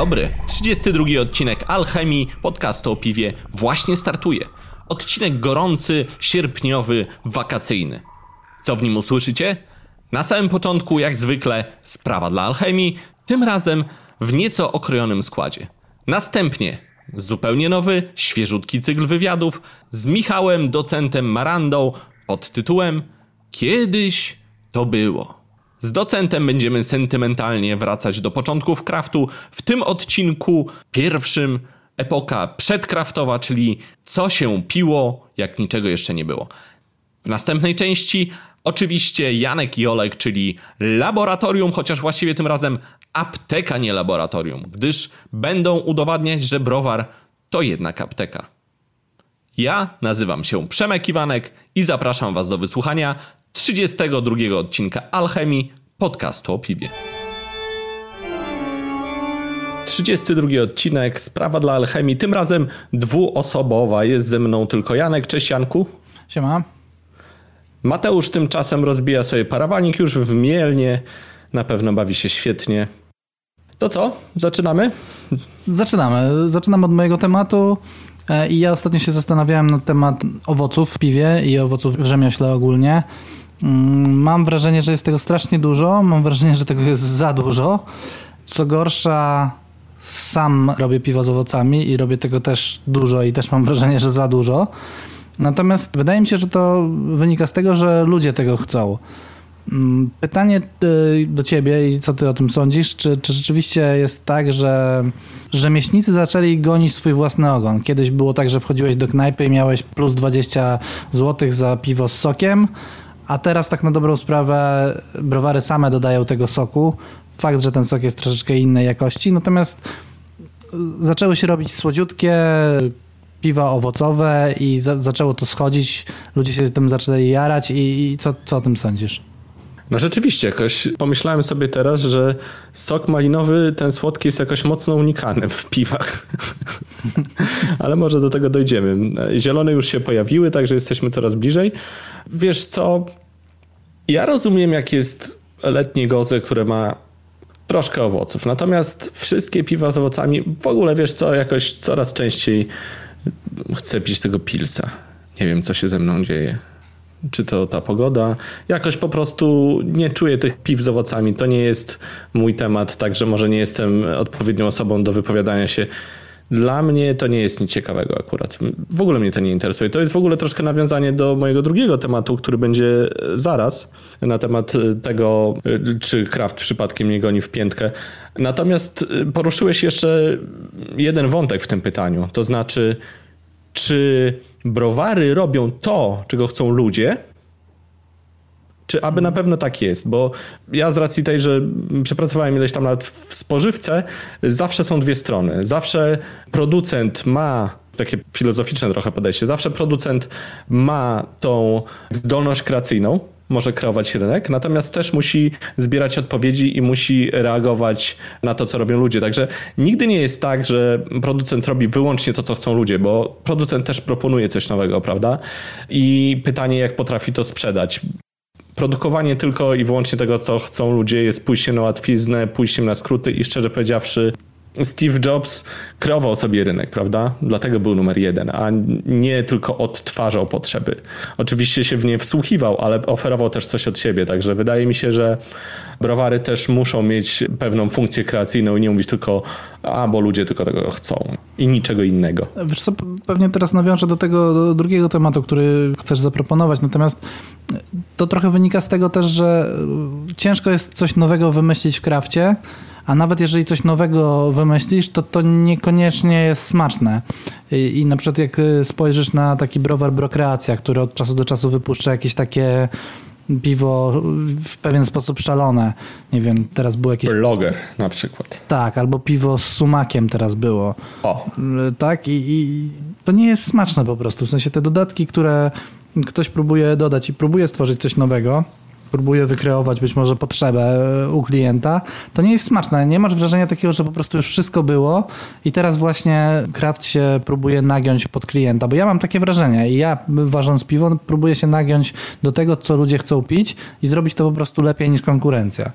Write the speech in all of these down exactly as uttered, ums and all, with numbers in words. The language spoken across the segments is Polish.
dobry, trzydziesty drugi odcinek Alchemii, podcastu o piwie właśnie startuje. Odcinek gorący, sierpniowy, wakacyjny. Co w nim usłyszycie? Na samym początku, jak zwykle, sprawa dla Alchemii, tym razem w nieco okrojonym składzie. Następnie zupełnie nowy, świeżutki cykl wywiadów z Michałem Docentem Marandą pod tytułem Kiedyś to było. Z Docentem będziemy sentymentalnie wracać do początków kraftu. W tym odcinku pierwszym epoka przedkraftowa, czyli co się piło, jak niczego jeszcze nie było. W następnej części oczywiście Janek i Olek, czyli laboratorium, chociaż właściwie tym razem apteka, nie laboratorium, gdyż będą udowadniać, że browar to jednak apteka. Ja nazywam się Przemek Iwanek i zapraszam Was do wysłuchania trzydziestego drugiego odcinka Alchemii, podcastu o piwie. trzydziesty drugi odcinek, sprawa dla Alchemii, tym razem dwuosobowa. Jest ze mną tylko Janek. Cześć, Janku. Siema. Mateusz tymczasem rozbija sobie parawanik już w Mielnie. Na pewno bawi się świetnie. To co? Zaczynamy? Zaczynamy. Zaczynam od mojego tematu. I ja ostatnio się zastanawiałem na temat owoców w piwie i owoców w rzemiośle ogólnie. Mam wrażenie, że jest tego strasznie dużo. Mam wrażenie, że tego jest za dużo. Co gorsza, sam robię piwo z owocami i robię tego też dużo i też mam wrażenie, że za dużo. Natomiast wydaje mi się, że to wynika z tego, że ludzie tego chcą. Pytanie do ciebie i co ty o tym sądzisz, czy, czy rzeczywiście jest tak, że rzemieślnicy zaczęli gonić swój własny ogon? Kiedyś było tak, że wchodziłeś do knajpy i miałeś plus dwadzieścia złotych za piwo z sokiem, a teraz tak na dobrą sprawę browary same dodają tego soku. Fakt, że ten sok jest troszeczkę innej jakości, natomiast zaczęły się robić słodziutkie piwa owocowe i za- zaczęło to schodzić, ludzie się z tym zaczęli jarać i, i co, co o tym sądzisz? No rzeczywiście, jakoś pomyślałem sobie teraz, że sok malinowy, ten słodki, jest jakoś mocno unikany w piwach. Ale może do tego dojdziemy. Zielone już się pojawiły, także jesteśmy coraz bliżej. Wiesz co, ja rozumiem, jak jest letnie goze, które ma troszkę owoców. Natomiast wszystkie piwa z owocami, w ogóle wiesz co, jakoś coraz częściej chcę pić tego pilsa. Nie wiem, co się ze mną dzieje. Czy to ta pogoda? Jakoś po prostu nie czuję tych piw z owocami. To nie jest mój temat, także może nie jestem odpowiednią osobą do wypowiadania się. Dla mnie to nie jest nic ciekawego akurat. W ogóle mnie to nie interesuje. To jest w ogóle troszkę nawiązanie do mojego drugiego tematu, który będzie zaraz, na temat tego, czy kraft przypadkiem nie goni w piętkę. Natomiast poruszyłeś jeszcze jeden wątek w tym pytaniu. To znaczy, czy browary robią to, czego chcą ludzie? Czy aby na pewno tak jest? Bo ja z racji tej, że przepracowałem ileś tam lat w spożywce, zawsze są dwie strony. Zawsze producent ma, takie filozoficzne trochę podejście, zawsze producent ma tą zdolność kreacyjną, może kreować rynek, natomiast też musi zbierać odpowiedzi i musi reagować na to, co robią ludzie. Także nigdy nie jest tak, że producent robi wyłącznie to, co chcą ludzie, bo producent też proponuje coś nowego, prawda? I pytanie, jak potrafi to sprzedać. Produkowanie tylko i wyłącznie tego, co chcą ludzie, jest pójściem na łatwiznę, pójściem na skróty i szczerze powiedziawszy, Steve Jobs kreował sobie rynek, prawda? Dlatego był numer jeden, a nie tylko odtwarzał potrzeby. Oczywiście się w nie wsłuchiwał, ale oferował też coś od siebie, także wydaje mi się, że browary też muszą mieć pewną funkcję kreacyjną i nie mówić tylko, a bo ludzie tylko tego chcą i niczego innego. Wiesz co, pewnie teraz nawiążę do tego do drugiego tematu, który chcesz zaproponować, natomiast to trochę wynika z tego też, że ciężko jest coś nowego wymyślić w krafcie, a nawet jeżeli coś nowego wymyślisz, to to niekoniecznie jest smaczne. I, i na przykład jak spojrzysz na taki browar Brokreacja, który od czasu do czasu wypuszcza jakieś takie piwo w pewien sposób szalone. Nie wiem, teraz było jakieś... Lager na przykład. Tak, albo piwo z sumakiem teraz było. O. Tak, i, i to nie jest smaczne po prostu. W sensie te dodatki, które ktoś próbuje dodać i próbuje stworzyć coś nowego, próbuje wykreować być może potrzebę u klienta, to nie jest smaczne. Nie masz wrażenia takiego, że po prostu już wszystko było i teraz właśnie kraft się próbuje nagiąć pod klienta, bo ja mam takie wrażenie i ja, ważąc piwo, próbuję się nagiąć do tego, co ludzie chcą pić i zrobić to po prostu lepiej niż konkurencja.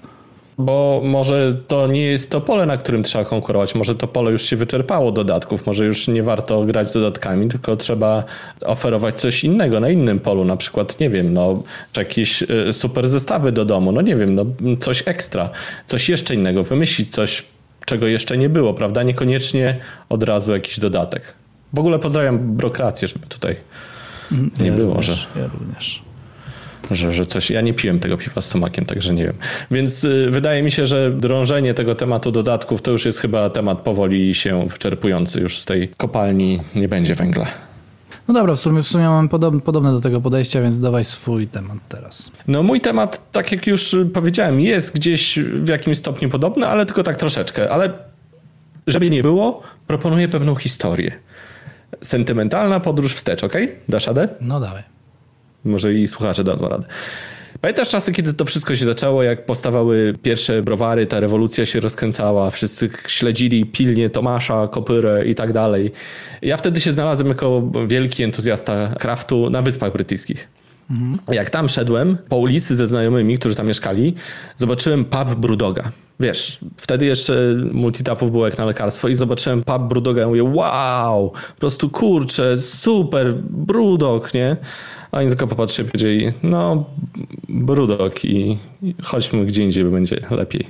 Bo może to nie jest to pole, na którym trzeba konkurować. Może to pole już się wyczerpało dodatków. Może już nie warto grać dodatkami, tylko trzeba oferować coś innego na innym polu. Na przykład, nie wiem, no, jakieś super zestawy do domu. No nie wiem, no, coś ekstra. Coś jeszcze innego. Wymyślić coś, czego jeszcze nie było, prawda? Niekoniecznie od razu jakiś dodatek. W ogóle pozdrawiam Brokreację, żeby tutaj nie ja było. Również, że... Ja również. Że, że coś, ja nie piłem tego piwa z somakiem, także nie wiem. Więc y, wydaje mi się, że drążenie tego tematu dodatków to już jest chyba temat powoli się wyczerpujący. Już z tej kopalni nie będzie węgla. No dobra, w sumie, w sumie mam podobne, podobne do tego podejścia, więc dawaj swój temat teraz. No mój temat, tak jak już powiedziałem, jest gdzieś w jakimś stopniu podobny, ale tylko tak troszeczkę. Ale żeby nie było, proponuję pewną historię. Sentymentalna podróż wstecz, okej? Okay? Dasz radę? No dawaj. Może i słuchacze dadzą radę. Pamiętasz czasy, kiedy to wszystko się zaczęło, jak powstawały pierwsze browary, ta rewolucja się rozkręcała, wszyscy śledzili pilnie Tomasza Kopyrę i tak dalej. Ja wtedy się znalazłem jako wielki entuzjasta craftu na Wyspach Brytyjskich. Mhm. Jak tam szedłem po ulicy ze znajomymi, którzy tam mieszkali, zobaczyłem pub BrewDoga. Wiesz, wtedy jeszcze multitapów było jak na lekarstwo i zobaczyłem pub BrewDoga i mówię, wow, po prostu kurczę, super, BrewDog, nie? A oni tylko popatrzyli i powiedzieli, no BrewDog i chodźmy gdzie indziej, bo będzie lepiej.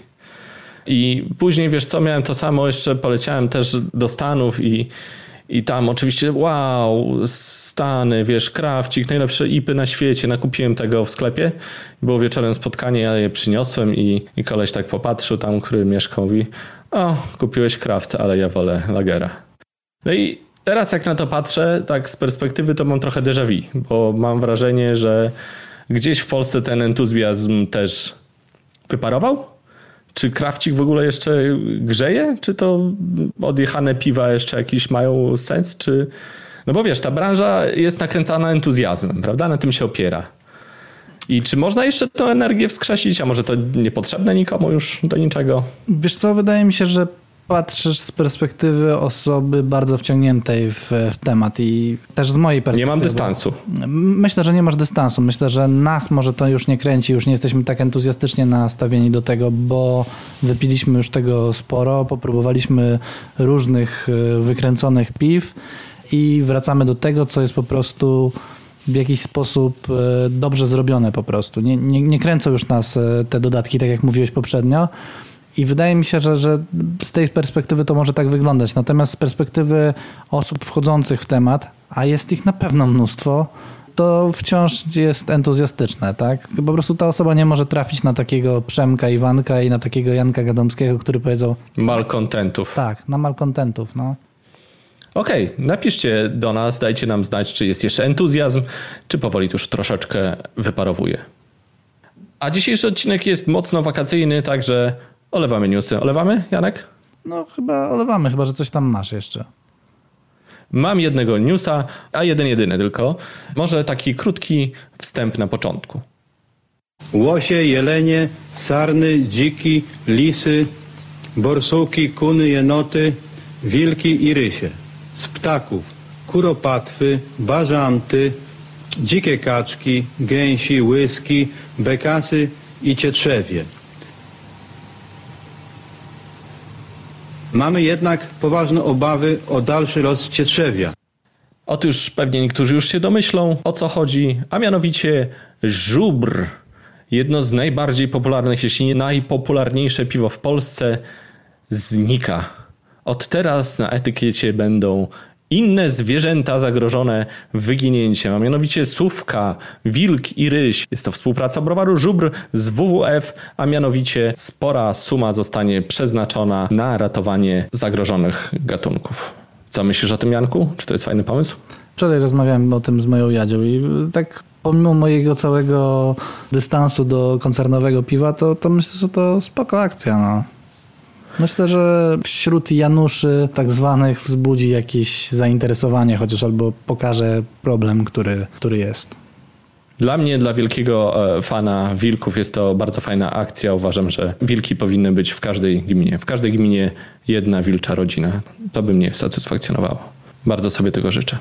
I później, wiesz co, miałem to samo, jeszcze poleciałem też do Stanów i, i tam oczywiście, wow, Stany, wiesz, krawcik, najlepsze I P y na świecie, nakupiłem tego w sklepie. Było wieczorem spotkanie, ja je przyniosłem i, i koleś tak popatrzył tam, który mieszkał, mówi, o, kupiłeś kraft, ale ja wolę lagera. No i teraz jak na to patrzę, tak z perspektywy to mam trochę déjà vu, bo mam wrażenie, że gdzieś w Polsce ten entuzjazm też wyparował? Czy krawcik w ogóle jeszcze grzeje? Czy to odjechane piwa jeszcze jakiś mają sens? Czy... No bo wiesz, ta branża jest nakręcana entuzjazmem, prawda? Na tym się opiera. I czy można jeszcze tę energię wskrzesić? A może to niepotrzebne nikomu już do niczego? Wiesz co, wydaje mi się, że patrzysz z perspektywy osoby bardzo wciągniętej w, w temat i też z mojej perspektywy. Nie mam dystansu. Myślę, że nie masz dystansu. Myślę, że nas może to już nie kręci, już nie jesteśmy tak entuzjastycznie nastawieni do tego, bo wypiliśmy już tego sporo, popróbowaliśmy różnych wykręconych piw i wracamy do tego, co jest po prostu w jakiś sposób dobrze zrobione po prostu. Nie, nie, nie kręcą już nas te dodatki, tak jak mówiłeś poprzednio. I wydaje mi się, że, że z tej perspektywy to może tak wyglądać. Natomiast z perspektywy osób wchodzących w temat, a jest ich na pewno mnóstwo, to wciąż jest entuzjastyczne, tak? Po prostu ta osoba nie może trafić na takiego Przemka Iwanka i na takiego Janka Gadomskiego, który powiedział... Malkontentów. Tak, na malkontentów, no. Okej, okay, napiszcie do nas, dajcie nam znać, czy jest jeszcze entuzjazm, czy powoli już troszeczkę wyparowuje. A dzisiejszy odcinek jest mocno wakacyjny, także... Olewamy newsy. Olewamy, Janek? No chyba olewamy, chyba że coś tam masz jeszcze. Mam jednego newsa, a jeden jedyny tylko. Może taki krótki wstęp na początku. Łosie, jelenie, sarny, dziki, lisy, borsuki, kuny, jenoty, wilki i rysie. Z ptaków kuropatwy, bażanty, dzikie kaczki, gęsi, łyski, bekasy i cietrzewie. Mamy jednak poważne obawy o dalszy los cietrzewia. Otóż pewnie niektórzy już się domyślą, o co chodzi, a mianowicie Żubr. Jedno z najbardziej popularnych, jeśli nie najpopularniejsze piwo w Polsce znika. Od teraz na etykiecie będą inne zwierzęta zagrożone wyginięciem, a mianowicie sówka, wilk i ryś. Jest to współpraca browaru Żubr z W W F, a mianowicie spora suma zostanie przeznaczona na ratowanie zagrożonych gatunków. Co myślisz o tym, Janku? Czy to jest fajny pomysł? Wczoraj rozmawiałem o tym z moją Jadzią i tak pomimo mojego całego dystansu do koncernowego piwa, to, to myślę, że to spoko akcja, no. Myślę, że wśród Januszy tak zwanych wzbudzi jakieś zainteresowanie chociaż, albo pokaże problem, który, który jest. Dla mnie, dla wielkiego fana wilków jest to bardzo fajna akcja. Uważam, że wilki powinny być w każdej gminie. W każdej gminie jedna wilcza rodzina. To by mnie satysfakcjonowało. Bardzo sobie tego życzę.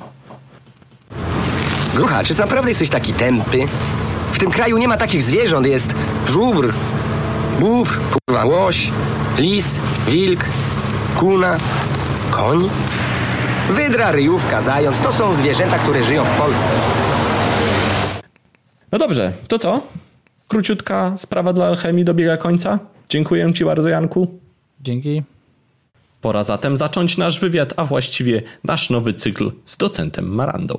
Grucha, czy to naprawdę jesteś taki tępy? W tym kraju nie ma takich zwierząt. Jest żubr, Bób, kurwa, łoś, lis, wilk, kuna, koń. Wydra, ryjówka, zając to są zwierzęta, które żyją w Polsce. No dobrze, to co? Króciutka sprawa dla alchemii dobiega końca. Dziękuję ci bardzo, Janku. Dzięki. Pora zatem zacząć nasz wywiad, a właściwie nasz nowy cykl z docentem Marandą.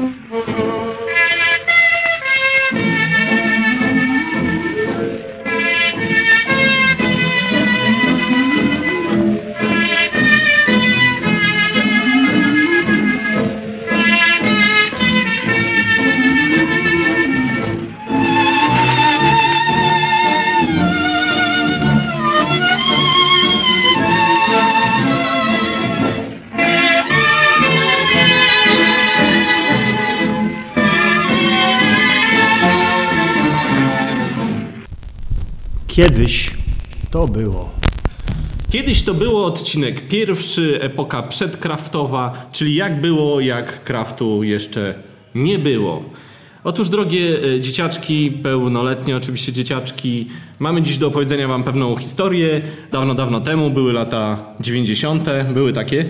Kiedyś to było. Kiedyś to było odcinek pierwszy, epoka przedkraftowa, czyli jak było, jak kraftu jeszcze nie było. Otóż, drogie dzieciaczki, pełnoletnie oczywiście dzieciaczki, mamy dziś do opowiedzenia wam pewną historię. Dawno, dawno temu były lata dziewięćdziesiąte. Były takie?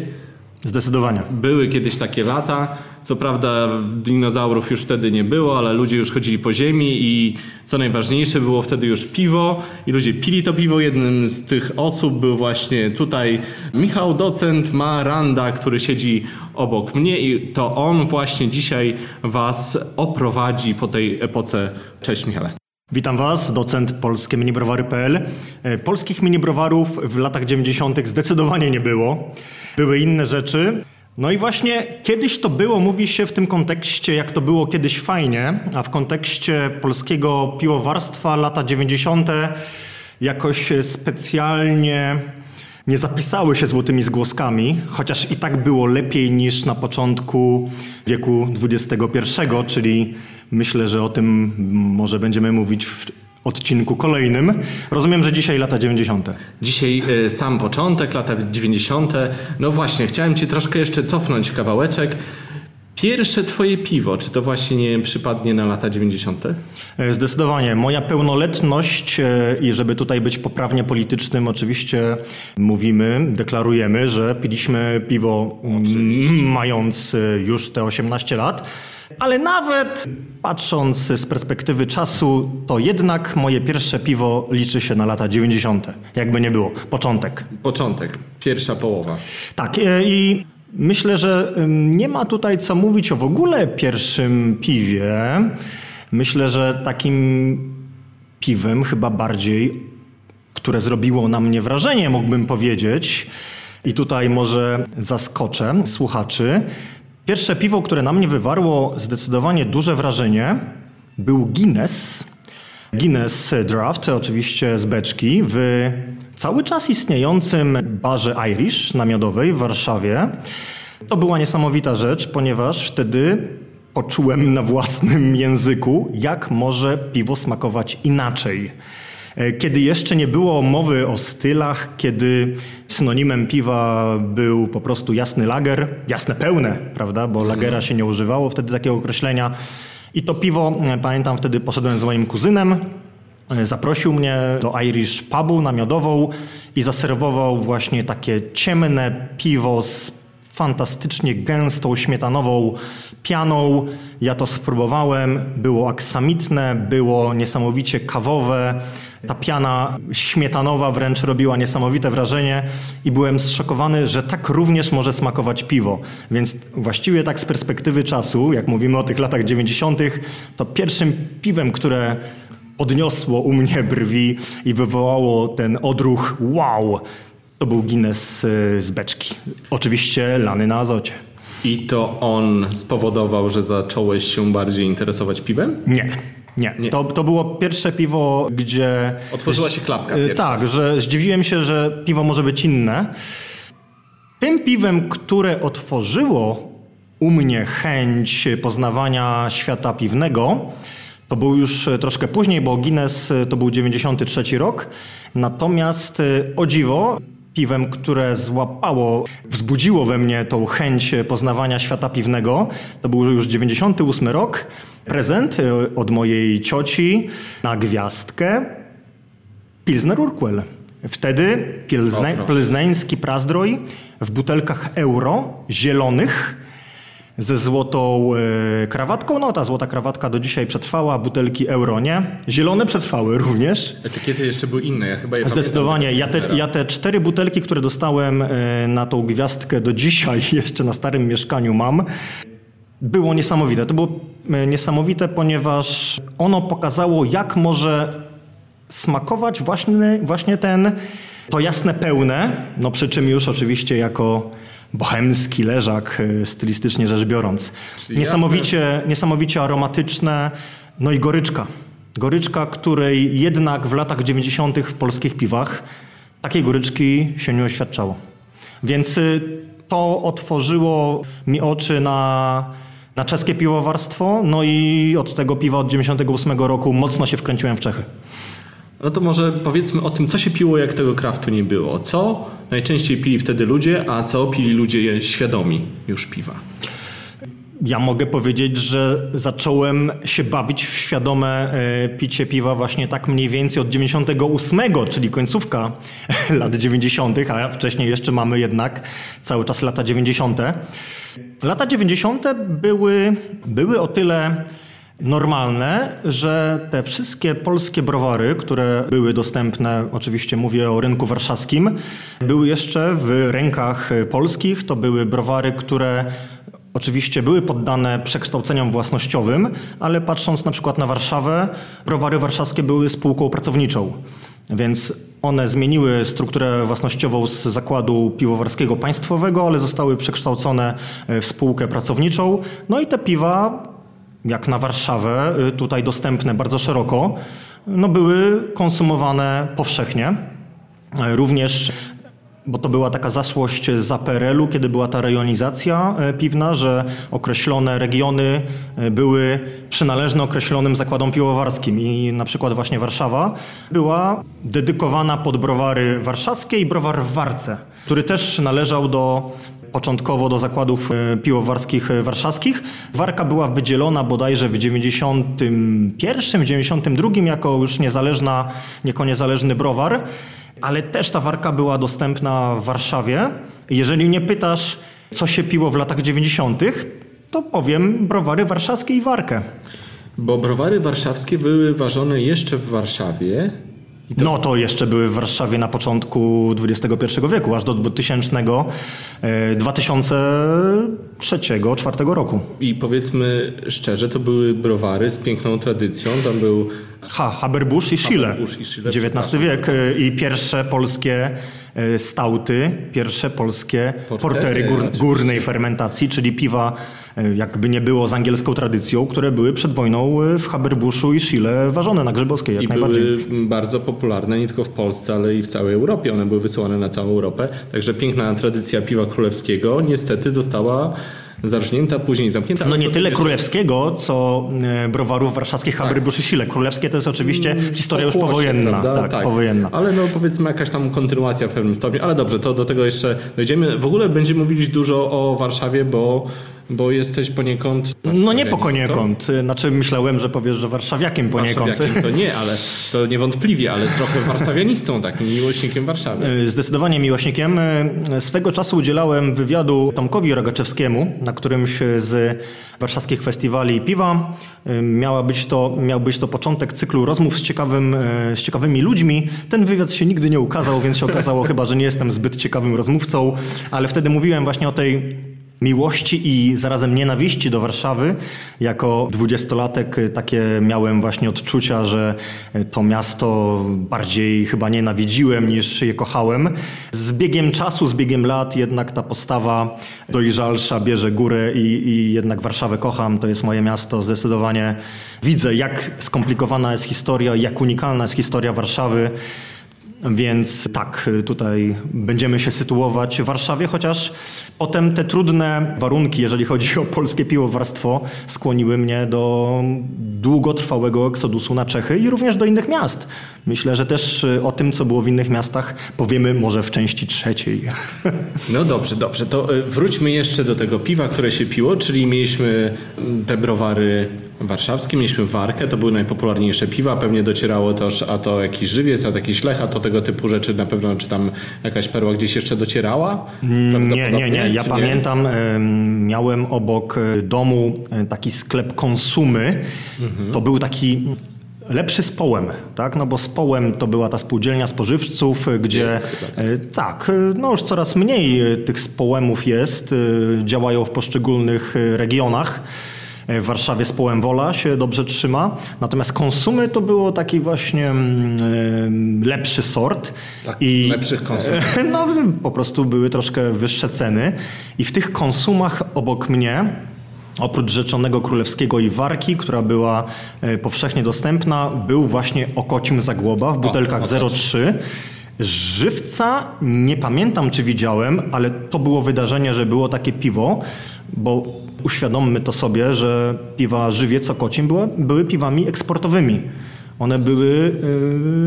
Zdecydowanie. Były kiedyś takie lata. Co prawda dinozaurów już wtedy nie było, ale ludzie już chodzili po ziemi i co najważniejsze było wtedy już piwo i ludzie pili to piwo. Jednym z tych osób był właśnie tutaj Michał Docent Maranda, który siedzi obok mnie i to on właśnie dzisiaj was oprowadzi po tej epoce. Cześć, Michale. Witam was, docent polskie minibrowary kropka p l. Polskich minibrowarów w latach dziewięćdziesiątych zdecydowanie nie było. Były inne rzeczy. No i właśnie kiedyś to było, mówi się w tym kontekście, jak to było kiedyś fajnie, a w kontekście polskiego piwowarstwa lata dziewięćdziesiąte jakoś specjalnie nie zapisały się złotymi zgłoskami, chociaż i tak było lepiej niż na początku wieku dwudziestego pierwszego, czyli myślę, że o tym może będziemy mówić w odcinku kolejnym. Rozumiem, że dzisiaj lata dziewięćdziesiąte. Dzisiaj y, sam początek, lata dziewięćdziesiąte. No właśnie, chciałem ci troszkę jeszcze cofnąć kawałeczek. Pierwsze twoje piwo, czy to właśnie nie przypadnie na lata dziewięćdziesiąte? Zdecydowanie. Moja pełnoletność i żeby tutaj być poprawnie politycznym, oczywiście mówimy, deklarujemy, że piliśmy piwo m- mając już te osiemnaście lat. Ale nawet patrząc z perspektywy czasu, to jednak moje pierwsze piwo liczy się na lata dziewięćdziesiąte. Jakby nie było. Początek. Początek. Pierwsza połowa. Tak. I myślę, że nie ma tutaj co mówić o w ogóle pierwszym piwie. Myślę, że takim piwem chyba bardziej, które zrobiło na mnie wrażenie, mógłbym powiedzieć. I tutaj może zaskoczę słuchaczy. Pierwsze piwo, które na mnie wywarło zdecydowanie duże wrażenie, był Guinness. Guinness Draft, oczywiście z beczki, w cały czas istniejącym barze Irish na Miodowej w Warszawie. To była niesamowita rzecz, ponieważ wtedy poczułem na własnym języku, jak może piwo smakować inaczej. Kiedy jeszcze nie było mowy o stylach, kiedy synonimem piwa był po prostu jasny lager, jasne pełne, prawda, bo lagera się nie używało wtedy takiego określenia. I to piwo, pamiętam, wtedy poszedłem z moim kuzynem, zaprosił mnie do Irish pubu na Miodową i zaserwował właśnie takie ciemne piwo z fantastycznie gęstą, śmietanową pianą. Ja to spróbowałem, było aksamitne, było niesamowicie kawowe. Ta piana śmietanowa wręcz robiła niesamowite wrażenie i byłem zszokowany, że tak również może smakować piwo. Więc właściwie tak z perspektywy czasu, jak mówimy o tych latach dziewięćdziesiątych, to pierwszym piwem, które podniosło u mnie brwi i wywołało ten odruch wow, to był Guinness z beczki. Oczywiście lany na azocie. I to on spowodował, że zacząłeś się bardziej interesować piwem? Nie. Nie, nie. To, to było pierwsze piwo, gdzie... Otworzyła się klapka pierwsza. Tak, że zdziwiłem się, że piwo może być inne. Tym piwem, które otworzyło u mnie chęć poznawania świata piwnego, to był już troszkę później, bo Guinness to był dziewięćdziesiąty trzeci rok. Natomiast o dziwo piwem, które złapało, wzbudziło we mnie tą chęć poznawania świata piwnego. To był już dziewięćdziesiąty ósmy rok. Prezent od mojej cioci na gwiazdkę Pilsner Urquell. Wtedy pilzne, pilzneński prazdroj w butelkach euro, zielonych, ze złotą y, krawatką. No ta złota krawatka do dzisiaj przetrwała, butelki euro nie. Zielone przetrwały również. Etykiety jeszcze były inne. Ja chyba je Zdecydowanie. Ja te, ja te cztery butelki, które dostałem y, na tą gwiazdkę do dzisiaj, jeszcze na starym mieszkaniu mam. Było niesamowite. To było y, niesamowite, ponieważ ono pokazało, jak może smakować właśnie, właśnie ten, to jasne pełne, no przy czym już oczywiście jako bohemski leżak, stylistycznie rzecz biorąc. Niesamowicie, niesamowicie aromatyczne, no i goryczka. Goryczka, której jednak w latach dziewięćdziesiątych w polskich piwach takiej goryczki się nie oświadczało. Więc to otworzyło mi oczy na... na czeskie piwowarstwo, no i od tego piwa od dziewięćdziesiątego ósmego roku mocno się wkręciłem w Czechy. No to może powiedzmy o tym, co się piło, jak tego craftu nie było. Co najczęściej pili wtedy ludzie, a co pili ludzie świadomi już piwa? Ja mogę powiedzieć, że zacząłem się bawić w świadome picie piwa właśnie tak mniej więcej od dziewięćdziesiątego ósmego, czyli końcówka lat dziewięćdziesiątych, a wcześniej jeszcze mamy jednak cały czas lata dziewięćdziesiąte. Lata dziewięćdziesiąte były, były o tyle normalne, że te wszystkie polskie browary, które były dostępne, oczywiście mówię o rynku warszawskim, były jeszcze w rękach polskich. To były browary, które oczywiście były poddane przekształceniom własnościowym, ale patrząc na przykład na Warszawę, browary warszawskie były spółką pracowniczą, więc one zmieniły strukturę własnościową z zakładu piwowarskiego państwowego, ale zostały przekształcone w spółkę pracowniczą. No i te piwa, jak na Warszawę, tutaj dostępne bardzo szeroko, no były konsumowane powszechnie. Również, bo to była taka zaszłość za P R L-u, kiedy była ta rejonizacja piwna, że określone regiony były przynależne określonym zakładom piwowarskim i na przykład właśnie Warszawa była dedykowana pod browary warszawskie i browar w Warce, który też należał do początkowo do zakładów piwowarskich warszawskich. Warka była wydzielona bodajże w dziewięćdziesiątym pierwszym, dziewięćdziesiątym drugim jako już niezależna, jako niezależny browar, ale też ta Warka była dostępna w Warszawie. Jeżeli mnie pytasz, co się piło w latach dziewięćdziesiątych, to powiem browary warszawskie i Warkę. Bo browary warszawskie były ważone jeszcze w Warszawie. To... No to jeszcze były w Warszawie na początku dwudziestego pierwszego wieku, aż do dwa tysiące, dwa tysiące trzeciego, dwa tysiące czwartego roku. I powiedzmy szczerze, to były browary z piękną tradycją, tam był... Ha, Haberbusch i Schille, dziewiętnasty wiek i pierwsze polskie stauty, pierwsze polskie portery gór, górnej fermentacji, czyli piwa jakby nie było z angielską tradycją, które były przed wojną w Haberbusch'u i Schille ważone na Grzybowskiej jak I najbardziej. I były bardzo popularne nie tylko w Polsce, ale i w całej Europie. One były wysyłane na całą Europę. Także piękna tradycja piwa królewskiego niestety została zarżnięta, później zamknięta. No nie tyle jeszcze... królewskiego, co browarów warszawskich Haberbusch i Schille. Królewskie to jest oczywiście historia już powojenna. Tak, tak, powojenna. Ale no powiedzmy jakaś tam kontynuacja w pewnym stopniu. Ale dobrze, to do tego jeszcze dojdziemy. W ogóle będziemy mówić dużo o Warszawie, bo, bo jesteś poniekąd... No nie po poniekąd. Znaczy myślałem, że powiesz, że warszawiakiem poniekąd. Warszawiakiem to nie, ale to niewątpliwie, ale trochę warszawianistą, takim miłośnikiem Warszawy. Zdecydowanie miłośnikiem. Swego czasu udzielałem wywiadu Tomkowi Rogaczewskiemu, na którymś z warszawskich festiwali piwa. Miała być to, miał być to początek cyklu rozmów z, ciekawym, z ciekawymi ludźmi. Ten wywiad się nigdy nie ukazał, więc się okazało chyba, że nie jestem zbyt ciekawym rozmówcą, ale wtedy mówiłem właśnie o tej miłości i zarazem nienawiści do Warszawy. Jako dwudziestolatek takie miałem właśnie odczucia, że to miasto bardziej chyba nienawidziłem niż je kochałem. Z biegiem czasu, z biegiem lat jednak ta postawa dojrzalsza bierze górę i, i jednak Warszawę kocham. To jest moje miasto. Zdecydowanie widzę, jak skomplikowana jest historia, jak unikalna jest historia Warszawy. Więc tak, tutaj będziemy się sytuować w Warszawie, chociaż potem te trudne warunki, jeżeli chodzi o polskie piwowarstwo, skłoniły mnie do długotrwałego eksodusu na Czechy i również do innych miast. Myślę, że też o tym, co było w innych miastach, powiemy może w części trzeciej. No dobrze, dobrze. To wróćmy jeszcze do tego piwa, które się piło, czyli mieliśmy te browary warszawskie, mieliśmy Warkę, to były najpopularniejsze piwa, pewnie docierało też a to jakiś Żywiec, a to jakiś Lech, a to tego typu rzeczy na pewno, czy tam jakaś perła gdzieś jeszcze docierała? Nie, nie, nie. Ja pamiętam, nie? miałem obok domu taki sklep Konsumy, mhm. to był taki... Lepszy Społem, tak? No bo Społem to była ta spółdzielnia spożywców, gdzie jest, tak. tak, no już coraz mniej tych społemów jest, działają w poszczególnych regionach. W Warszawie Społem Wola się dobrze trzyma. Natomiast Konsumy to było taki właśnie lepszy sort. Tak, i lepszych Konsum. No po prostu były troszkę wyższe ceny. I w tych Konsumach obok mnie, oprócz rzeczonego Królewskiego i Warki, która była powszechnie dostępna, był właśnie Okocim Zagłoba w butelkach zero trzy. Żywca nie pamiętam, czy widziałem, ale to było wydarzenie, że było takie piwo, bo uświadommy to sobie, że piwa Żywiec, Okocim były, były piwami eksportowymi. One były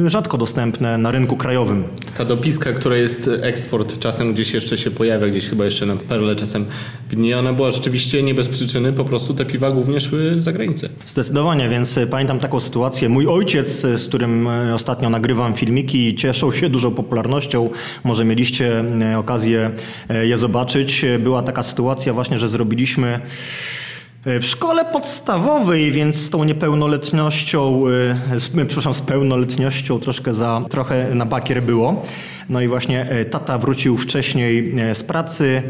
rzadko dostępne na rynku krajowym. Ta dopiska, która jest eksport, czasem gdzieś jeszcze się pojawia, gdzieś chyba jeszcze na Perle czasem gnie, ona była rzeczywiście nie bez przyczyny, po prostu te piwa głównie szły za granicę. Zdecydowanie, więc pamiętam taką sytuację. Mój ojciec, z którym ostatnio nagrywam filmiki i cieszą się dużą popularnością, może mieliście okazję je zobaczyć, była taka sytuacja właśnie, że zrobiliśmy w szkole podstawowej, więc z tą niepełnoletnością, z, przepraszam, z pełnoletnością troszkę za, trochę na bakier było. No i właśnie tata wrócił wcześniej z pracy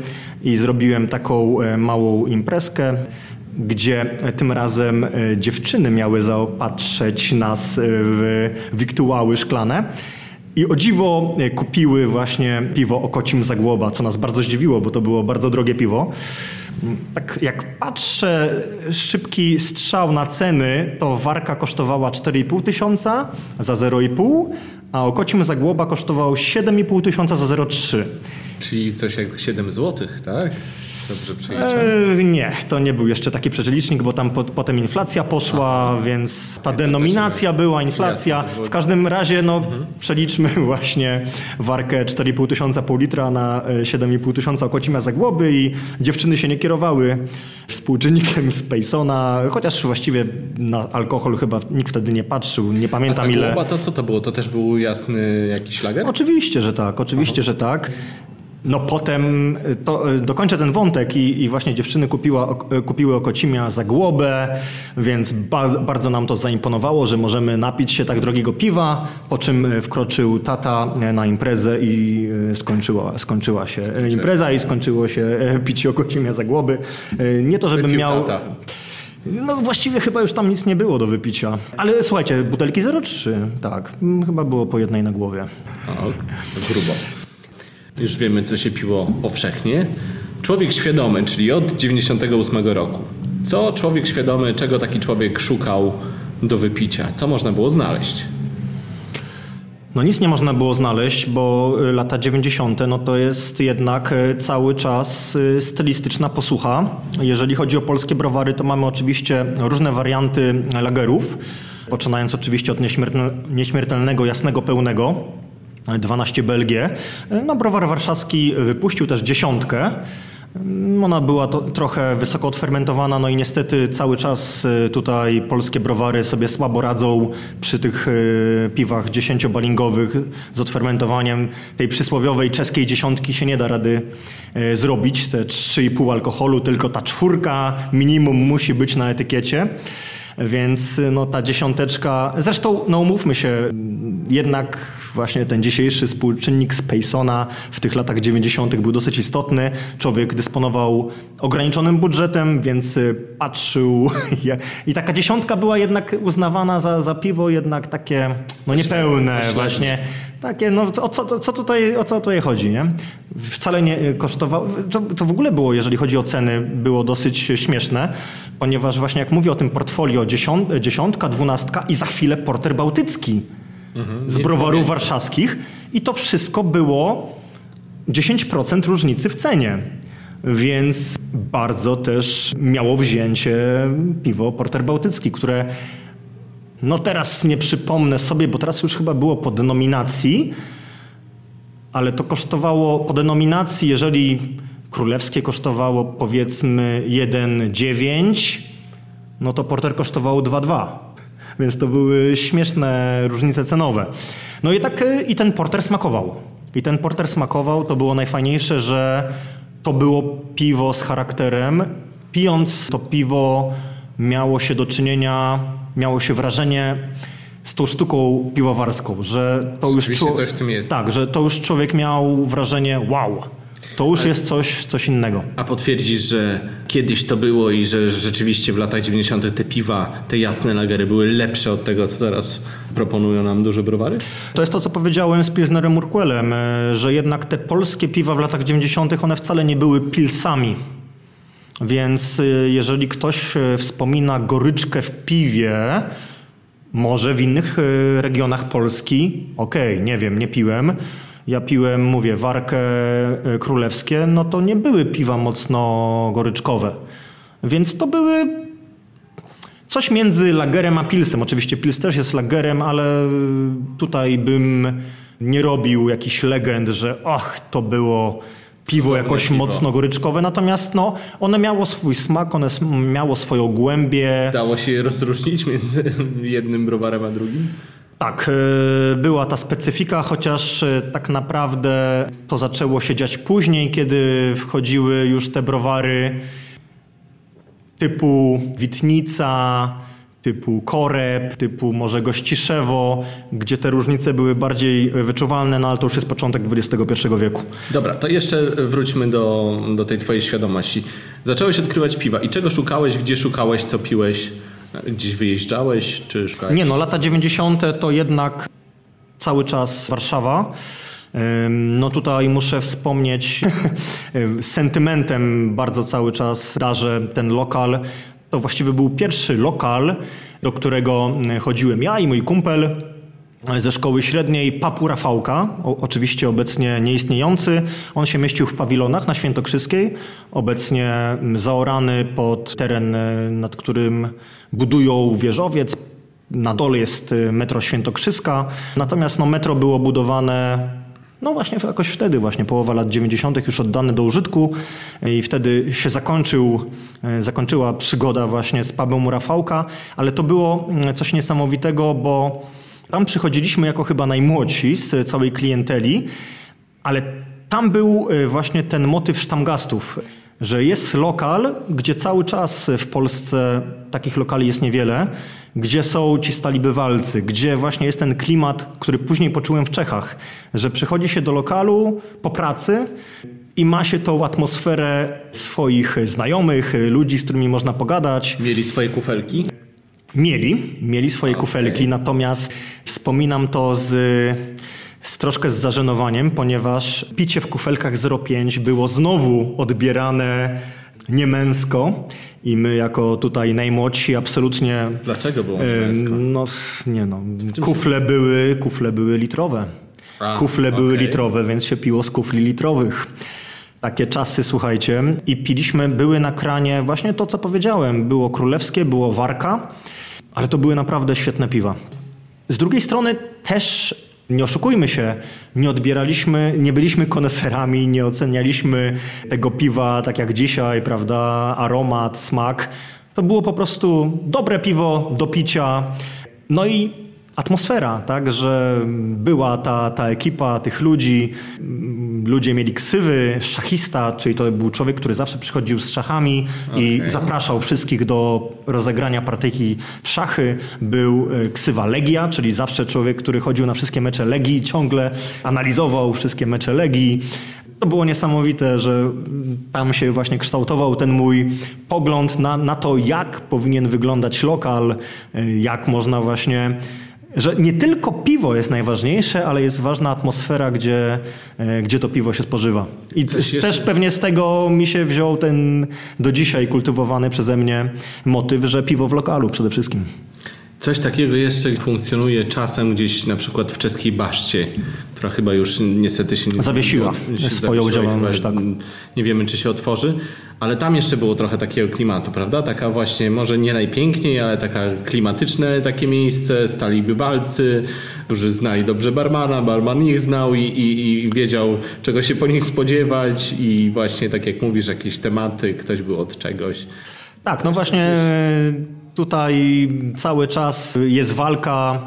i zrobiłem taką małą imprezkę, gdzie tym razem dziewczyny miały zaopatrzyć nas w wiktuały szklane. I o dziwo kupiły właśnie piwo Okocim Zagłoba, co nas bardzo zdziwiło, bo to było bardzo drogie piwo. Tak jak patrzę, szybki strzał na ceny, to Warka kosztowała cztery i pół tysiąca za zero i pół, a Okocim Zagłoba kosztował siedem i pół tysiąca za zero przecinek trzy. Czyli coś jak siedem złotych, tak? Dobrze przeliczam. E, nie, to nie był jeszcze taki przelicznik, bo tam po, potem inflacja poszła, aha, więc ta denominacja była, inflacja. W każdym razie no, mhm. przeliczmy właśnie Warkę cztery i pół tysiąca pół litra na siedem i pół tysiąca Okocimia Zagłoby i dziewczyny się nie kierowały współczynnikiem z Paysona, chociaż właściwie na alkohol chyba nikt wtedy nie patrzył, nie pamiętam ile. A Zagłoba to co to było? To też był jasny jakiś lager? Oczywiście, że tak, oczywiście, aha. że tak. No potem, to dokończę ten wątek i, i właśnie dziewczyny kupiła, kupiły Okocimia Zagłobę, więc ba, bardzo nam to zaimponowało, że możemy napić się tak drogiego piwa, po czym wkroczył tata na imprezę i skończyła, skończyła się impreza i skończyło się picie Okocimia Zagłoby. Nie to, żebym miał... No właściwie chyba już tam nic nie było do wypicia. Ale słuchajcie, butelki zero trzy, tak, chyba było po jednej na głowie. O, grubo. Już wiemy, co się piło powszechnie. Człowiek świadomy, czyli od dziewięćdziesiątego ósmego roku. Co człowiek świadomy, czego taki człowiek szukał do wypicia? Co można było znaleźć? No nic nie można było znaleźć, bo lata dziewięćdziesiąte no to jest jednak cały czas stylistyczna posłucha. Jeżeli chodzi o polskie browary, to mamy oczywiście różne warianty lagerów, poczynając oczywiście od nieśmiertelnego, jasnego, pełnego, dwanaście B L G. No, browar warszawski wypuścił też dziesiątkę. Ona była to, trochę wysoko odfermentowana, no i niestety cały czas tutaj polskie browary sobie słabo radzą przy tych piwach dziesięciobalingowych z odfermentowaniem tej przysłowiowej czeskiej dziesiątki się nie da rady zrobić. Te trzy i pół alkoholu, tylko ta czwórka minimum musi być na etykiecie. Więc no, ta dziesiąteczka, zresztą no umówmy się, jednak właśnie ten dzisiejszy współczynnik z Paysona w tych latach dziewięćdziesiątych był dosyć istotny. Człowiek dysponował ograniczonym budżetem, więc patrzył i taka dziesiątka była jednak uznawana za, za piwo jednak takie no niepełne właśnie. Takie, no o co, co, tutaj, o co tutaj chodzi, nie? Wcale nie kosztowało, to, to w ogóle było, jeżeli chodzi o ceny, było dosyć śmieszne, ponieważ właśnie jak mówię o tym portfolio, dziesiąt, dziesiątka, dwunastka i za chwilę porter bałtycki. mhm, z browarów warszawskich i to wszystko było dziesięć procent różnicy w cenie. Więc bardzo też miało wzięcie piwo Porter Bałtycki, które no teraz nie przypomnę sobie, bo teraz już chyba było po denominacji, ale to kosztowało po denominacji, jeżeli Królewskie kosztowało powiedzmy jeden dziewięć, no to Porter kosztowało dwa dwa. Więc to były śmieszne różnice cenowe. No i tak i ten Porter smakował. I ten Porter smakował, to było najfajniejsze, że to było piwo z charakterem. Pijąc to piwo miało się do czynienia, miało się wrażenie z tą sztuką piwowarską, że to już człowiek, coś w tym jest. Tak, że to już człowiek miał wrażenie wow. To już ale jest coś, coś innego. A potwierdzisz, że kiedyś to było i że rzeczywiście w latach dziewięćdziesiątych te piwa, te jasne lagery były lepsze od tego, co teraz proponują nam duże browary? To jest to, co powiedziałem z Pilsnerem Urquellem, że jednak te polskie piwa w latach dziewięćdziesiątych one wcale nie były pilsami. Więc jeżeli ktoś wspomina goryczkę w piwie, może w innych regionach Polski, okej, okay, nie wiem, nie piłem, ja piłem, mówię, Warkę, Królewskie, no to nie były piwa mocno goryczkowe. Więc to były coś między lagerem a pilsem. Oczywiście pils też jest lagerem, ale tutaj bym nie robił jakichś legend, że ach, to było piwo Słowne jakoś piwo. mocno goryczkowe. Natomiast no, ono miało swój smak, ono miało swoją głębię. Dało się je rozróżnić między jednym browarem a drugim? Tak, była ta specyfika, chociaż tak naprawdę to zaczęło się dziać później, kiedy wchodziły już te browary typu Witnica, typu Koreb, typu może Gościszewo, gdzie te różnice były bardziej wyczuwalne, no ale to już jest początek dwudziestego pierwszego wieku. Dobra, to jeszcze wróćmy do, do tej twojej świadomości. Zacząłeś odkrywać piwa i czego szukałeś, gdzie szukałeś, co piłeś? Gdzieś wyjeżdżałeś czy szukałeś? Nie no, lata dziewięćdziesiąte to jednak cały czas Warszawa. No tutaj muszę wspomnieć sentymentem bardzo cały czas darzę ten lokal. To właściwie był pierwszy lokal, do którego chodziłem ja i mój kumpel ze szkoły średniej Papu Rafałka, o, oczywiście obecnie nieistniejący. On się mieścił w pawilonach na Świętokrzyskiej, obecnie zaorany pod teren, nad którym budują wieżowiec. Na dole jest metro Świętokrzyska, natomiast no, metro było budowane no właśnie jakoś wtedy, właśnie połowa lat dziewięćdziesiątych już oddane do użytku i wtedy się zakończył, zakończyła przygoda właśnie z Pabem Rafałka, ale to było coś niesamowitego, bo tam przychodziliśmy jako chyba najmłodsi z całej klienteli, ale tam był właśnie ten motyw sztamgastów, że jest lokal, gdzie cały czas w Polsce takich lokali jest niewiele, gdzie są ci stali bywalcy, gdzie właśnie jest ten klimat, który później poczułem w Czechach, że przychodzi się do lokalu po pracy i ma się tą atmosferę swoich znajomych, ludzi, z którymi można pogadać. Mieli swoje kufelki? Mieli, mieli swoje okay. kufelki, natomiast wspominam to z, z troszkę z zażenowaniem, ponieważ picie w kufelkach zero pięć było znowu odbierane niemęsko i my jako tutaj najmłodsi absolutnie... Dlaczego było niemęsko? No nie no, kufle były, kufle były litrowe, A, kufle okay. były litrowe, więc się piło z kufli litrowych. Takie czasy, słuchajcie, i piliśmy, były na kranie właśnie to, co powiedziałem. Było Królewskie, było Warka, ale to były naprawdę świetne piwa. Z drugiej strony też, nie oszukujmy się, nie odbieraliśmy, nie byliśmy koneserami, nie ocenialiśmy tego piwa tak jak dzisiaj, prawda, aromat, smak. To było po prostu dobre piwo do picia, no i atmosfera, tak, że była ta, ta ekipa tych ludzi, ludzie mieli ksywy, szachista, czyli to był człowiek, który zawsze przychodził z szachami okay. i zapraszał wszystkich do rozegrania partyjki w szachy. Był ksywa Legia, czyli zawsze człowiek, który chodził na wszystkie mecze Legii, ciągle analizował wszystkie mecze Legii. To było niesamowite, że tam się właśnie kształtował ten mój pogląd na, na to, jak powinien wyglądać lokal, jak można właśnie... Że nie tylko piwo jest najważniejsze, ale jest ważna atmosfera, gdzie, gdzie to piwo się spożywa. I też jeszcze... pewnie z tego mi się wziął ten do dzisiaj kultywowany przeze mnie motyw, że piwo w lokalu przede wszystkim. Coś takiego jeszcze funkcjonuje czasem gdzieś na przykład w czeskiej Baszcie, która chyba już niestety się nie zawiesiła się swoją działalność. Tak. Nie wiemy, czy się otworzy, ale tam jeszcze było trochę takiego klimatu, prawda? Taka właśnie, może nie najpiękniej, ale taka klimatyczne takie miejsce, stali bywalcy, którzy znali dobrze barmana, barman ich znał i, i, i wiedział, czego się po nich spodziewać i właśnie tak jak mówisz, jakieś tematy, ktoś był od czegoś. Tak, no właśnie... Tutaj cały czas jest walka,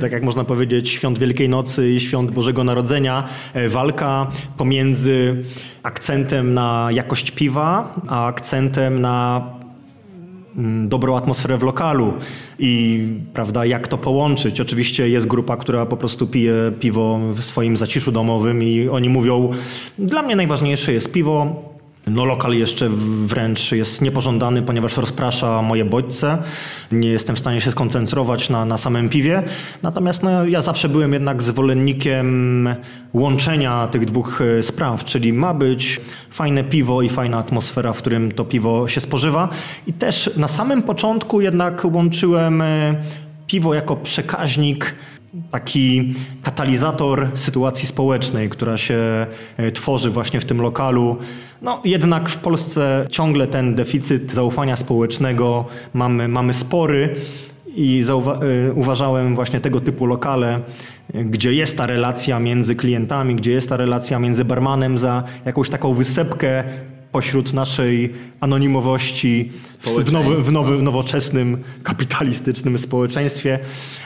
tak jak można powiedzieć, świąt Wielkiej Nocy i świąt Bożego Narodzenia. Walka pomiędzy akcentem na jakość piwa, a akcentem na dobrą atmosferę w lokalu i prawda, jak to połączyć. Oczywiście jest grupa, która po prostu pije piwo w swoim zaciszu domowym i oni mówią, dla mnie najważniejsze jest piwo. No lokal jeszcze wręcz jest niepożądany, ponieważ rozprasza moje bodźce. Nie jestem w stanie się skoncentrować na, na samym piwie. Natomiast no, ja zawsze byłem jednak zwolennikiem łączenia tych dwóch spraw, czyli ma być fajne piwo i fajna atmosfera, w którym to piwo się spożywa. I też na samym początku jednak łączyłem piwo jako przekaźnik, taki katalizator sytuacji społecznej, która się tworzy właśnie w tym lokalu. No jednak w Polsce ciągle ten deficyt zaufania społecznego mamy, mamy spory i zauwa- uważałem właśnie tego typu lokale, gdzie jest ta relacja między klientami, gdzie jest ta relacja między barmanem za jakąś taką wysepkę pośród naszej anonimowości w, nowy, w, nowy, w nowoczesnym, kapitalistycznym społeczeństwie.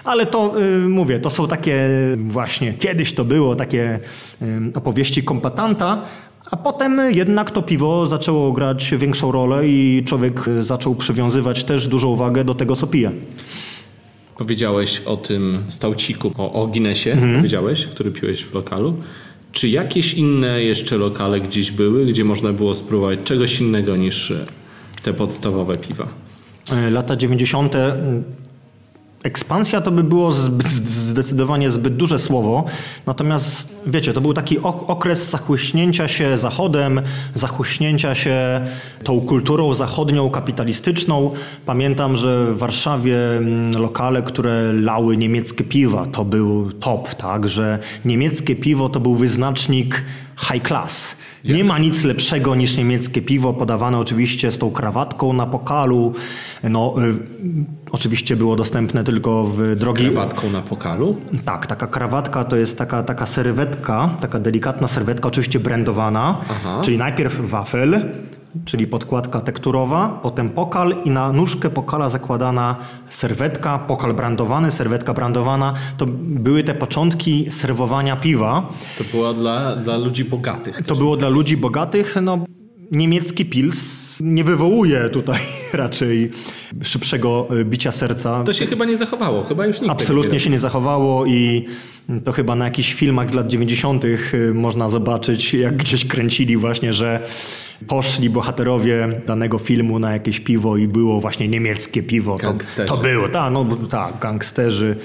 Ale to, y, mówię, to są takie właśnie, kiedyś to było, takie y, opowieści kombatanta, a potem jednak to piwo zaczęło grać większą rolę i człowiek zaczął przywiązywać też dużą uwagę do tego, co pije. Powiedziałeś o tym stałciku, o, o Guinnessie, mhm. powiedziałeś, który piłeś w lokalu. Czy jakieś inne jeszcze lokale gdzieś były, gdzie można było spróbować czegoś innego niż te podstawowe piwa? Lata dziewięćdziesiąte. Ekspansja to by było zdecydowanie zbyt duże słowo. Natomiast wiecie, to był taki okres zachłyśnięcia się Zachodem, zachłyśnięcia się tą kulturą zachodnią, kapitalistyczną. Pamiętam, że w Warszawie lokale, które lały niemieckie piwa, to był top, tak? Że niemieckie piwo to był wyznacznik high class. Nie ma nic lepszego niż niemieckie piwo, podawane oczywiście z tą krawatką na pokalu. No, y, oczywiście było dostępne tylko w drogi... Z krawatką na pokalu? Tak, taka krawatka to jest taka, taka serwetka, taka delikatna serwetka, oczywiście brandowana. Aha. Czyli najpierw wafel, czyli podkładka tekturowa, potem pokal i na nóżkę pokala zakładana serwetka, pokal brandowany, serwetka brandowana. To były te początki serwowania piwa. To było dla, dla ludzi bogatych. To było dla ludzi bogatych. No, niemiecki pils nie wywołuje tutaj raczej szybszego bicia serca. To się chyba nie zachowało. Chyba już nikt Absolutnie się nie zachowało i to chyba na jakichś filmach z lat dziewięćdziesiątych można zobaczyć, jak gdzieś kręcili właśnie, że poszli bohaterowie danego filmu na jakieś piwo i było właśnie niemieckie piwo. Gangsterzy. To, to było, tak, no, ta, gangsterzy.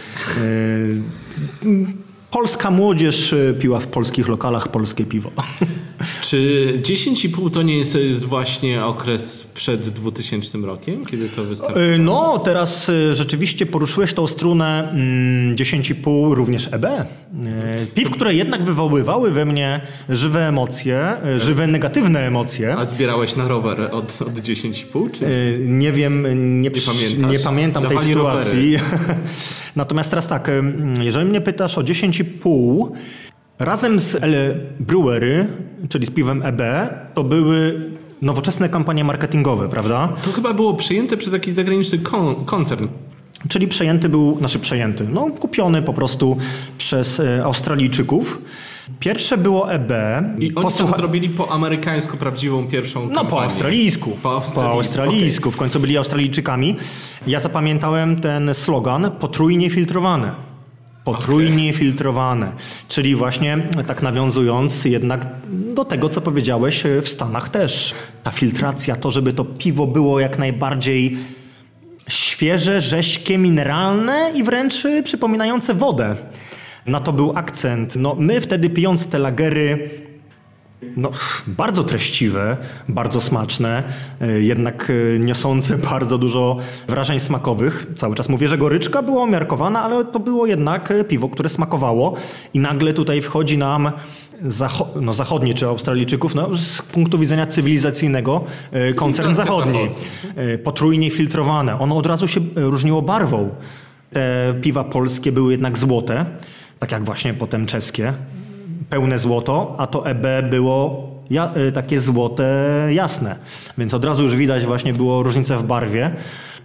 Polska młodzież piła w polskich lokalach polskie piwo. Czy dziesięć i pół to nie jest właśnie okres przed dwutysięcznym rokiem, kiedy to wystarczyło? No, teraz rzeczywiście poruszyłeś tą strunę dziesięć i pół, również E B. Piw, które jednak wywoływały we mnie żywe emocje, żywe negatywne emocje. A zbierałeś na rower od, od dziesięć i pół? Czy... Nie wiem, nie, nie, pamiętasz? nie pamiętam Dawali tej sytuacji. Natomiast teraz tak, jeżeli mnie pytasz o dziesięć i pół... Razem z Brewery, czyli z piwem E B, to były nowoczesne kampanie marketingowe, prawda? To chyba było przyjęte przez jakiś zagraniczny kon- koncern. Czyli przejęty był, znaczy przejęty, no kupiony po prostu przez Australijczyków. Pierwsze było E B. I oni Posłucha... tam zrobili po amerykańsku prawdziwą pierwszą kampanię. No po australijsku. Po australijsku. Po australijsku. Okay. W końcu byli Australijczykami. Ja zapamiętałem ten slogan potrójnie filtrowane. Potrójnie okay. filtrowane, czyli właśnie tak nawiązując jednak do tego, co powiedziałeś, w Stanach też. Ta filtracja, to żeby to piwo było jak najbardziej świeże, rześkie, mineralne i wręcz przypominające wodę. Na to był akcent. No, my wtedy pijąc te lagery No, bardzo treściwe, bardzo smaczne, jednak niosące bardzo dużo wrażeń smakowych. Cały czas mówię, że goryczka była umiarkowana, ale to było jednak piwo, które smakowało i nagle tutaj wchodzi nam zacho- no, zachodni czy Australijczyków, no, z punktu widzenia cywilizacyjnego koncern zachodni. Potrójnie filtrowane. Ono od razu się różniło barwą. Te piwa polskie były jednak złote, tak jak właśnie potem czeskie. Pełne złoto, a to E B było ja, takie złote jasne. Więc od razu już widać właśnie było różnicę w barwie.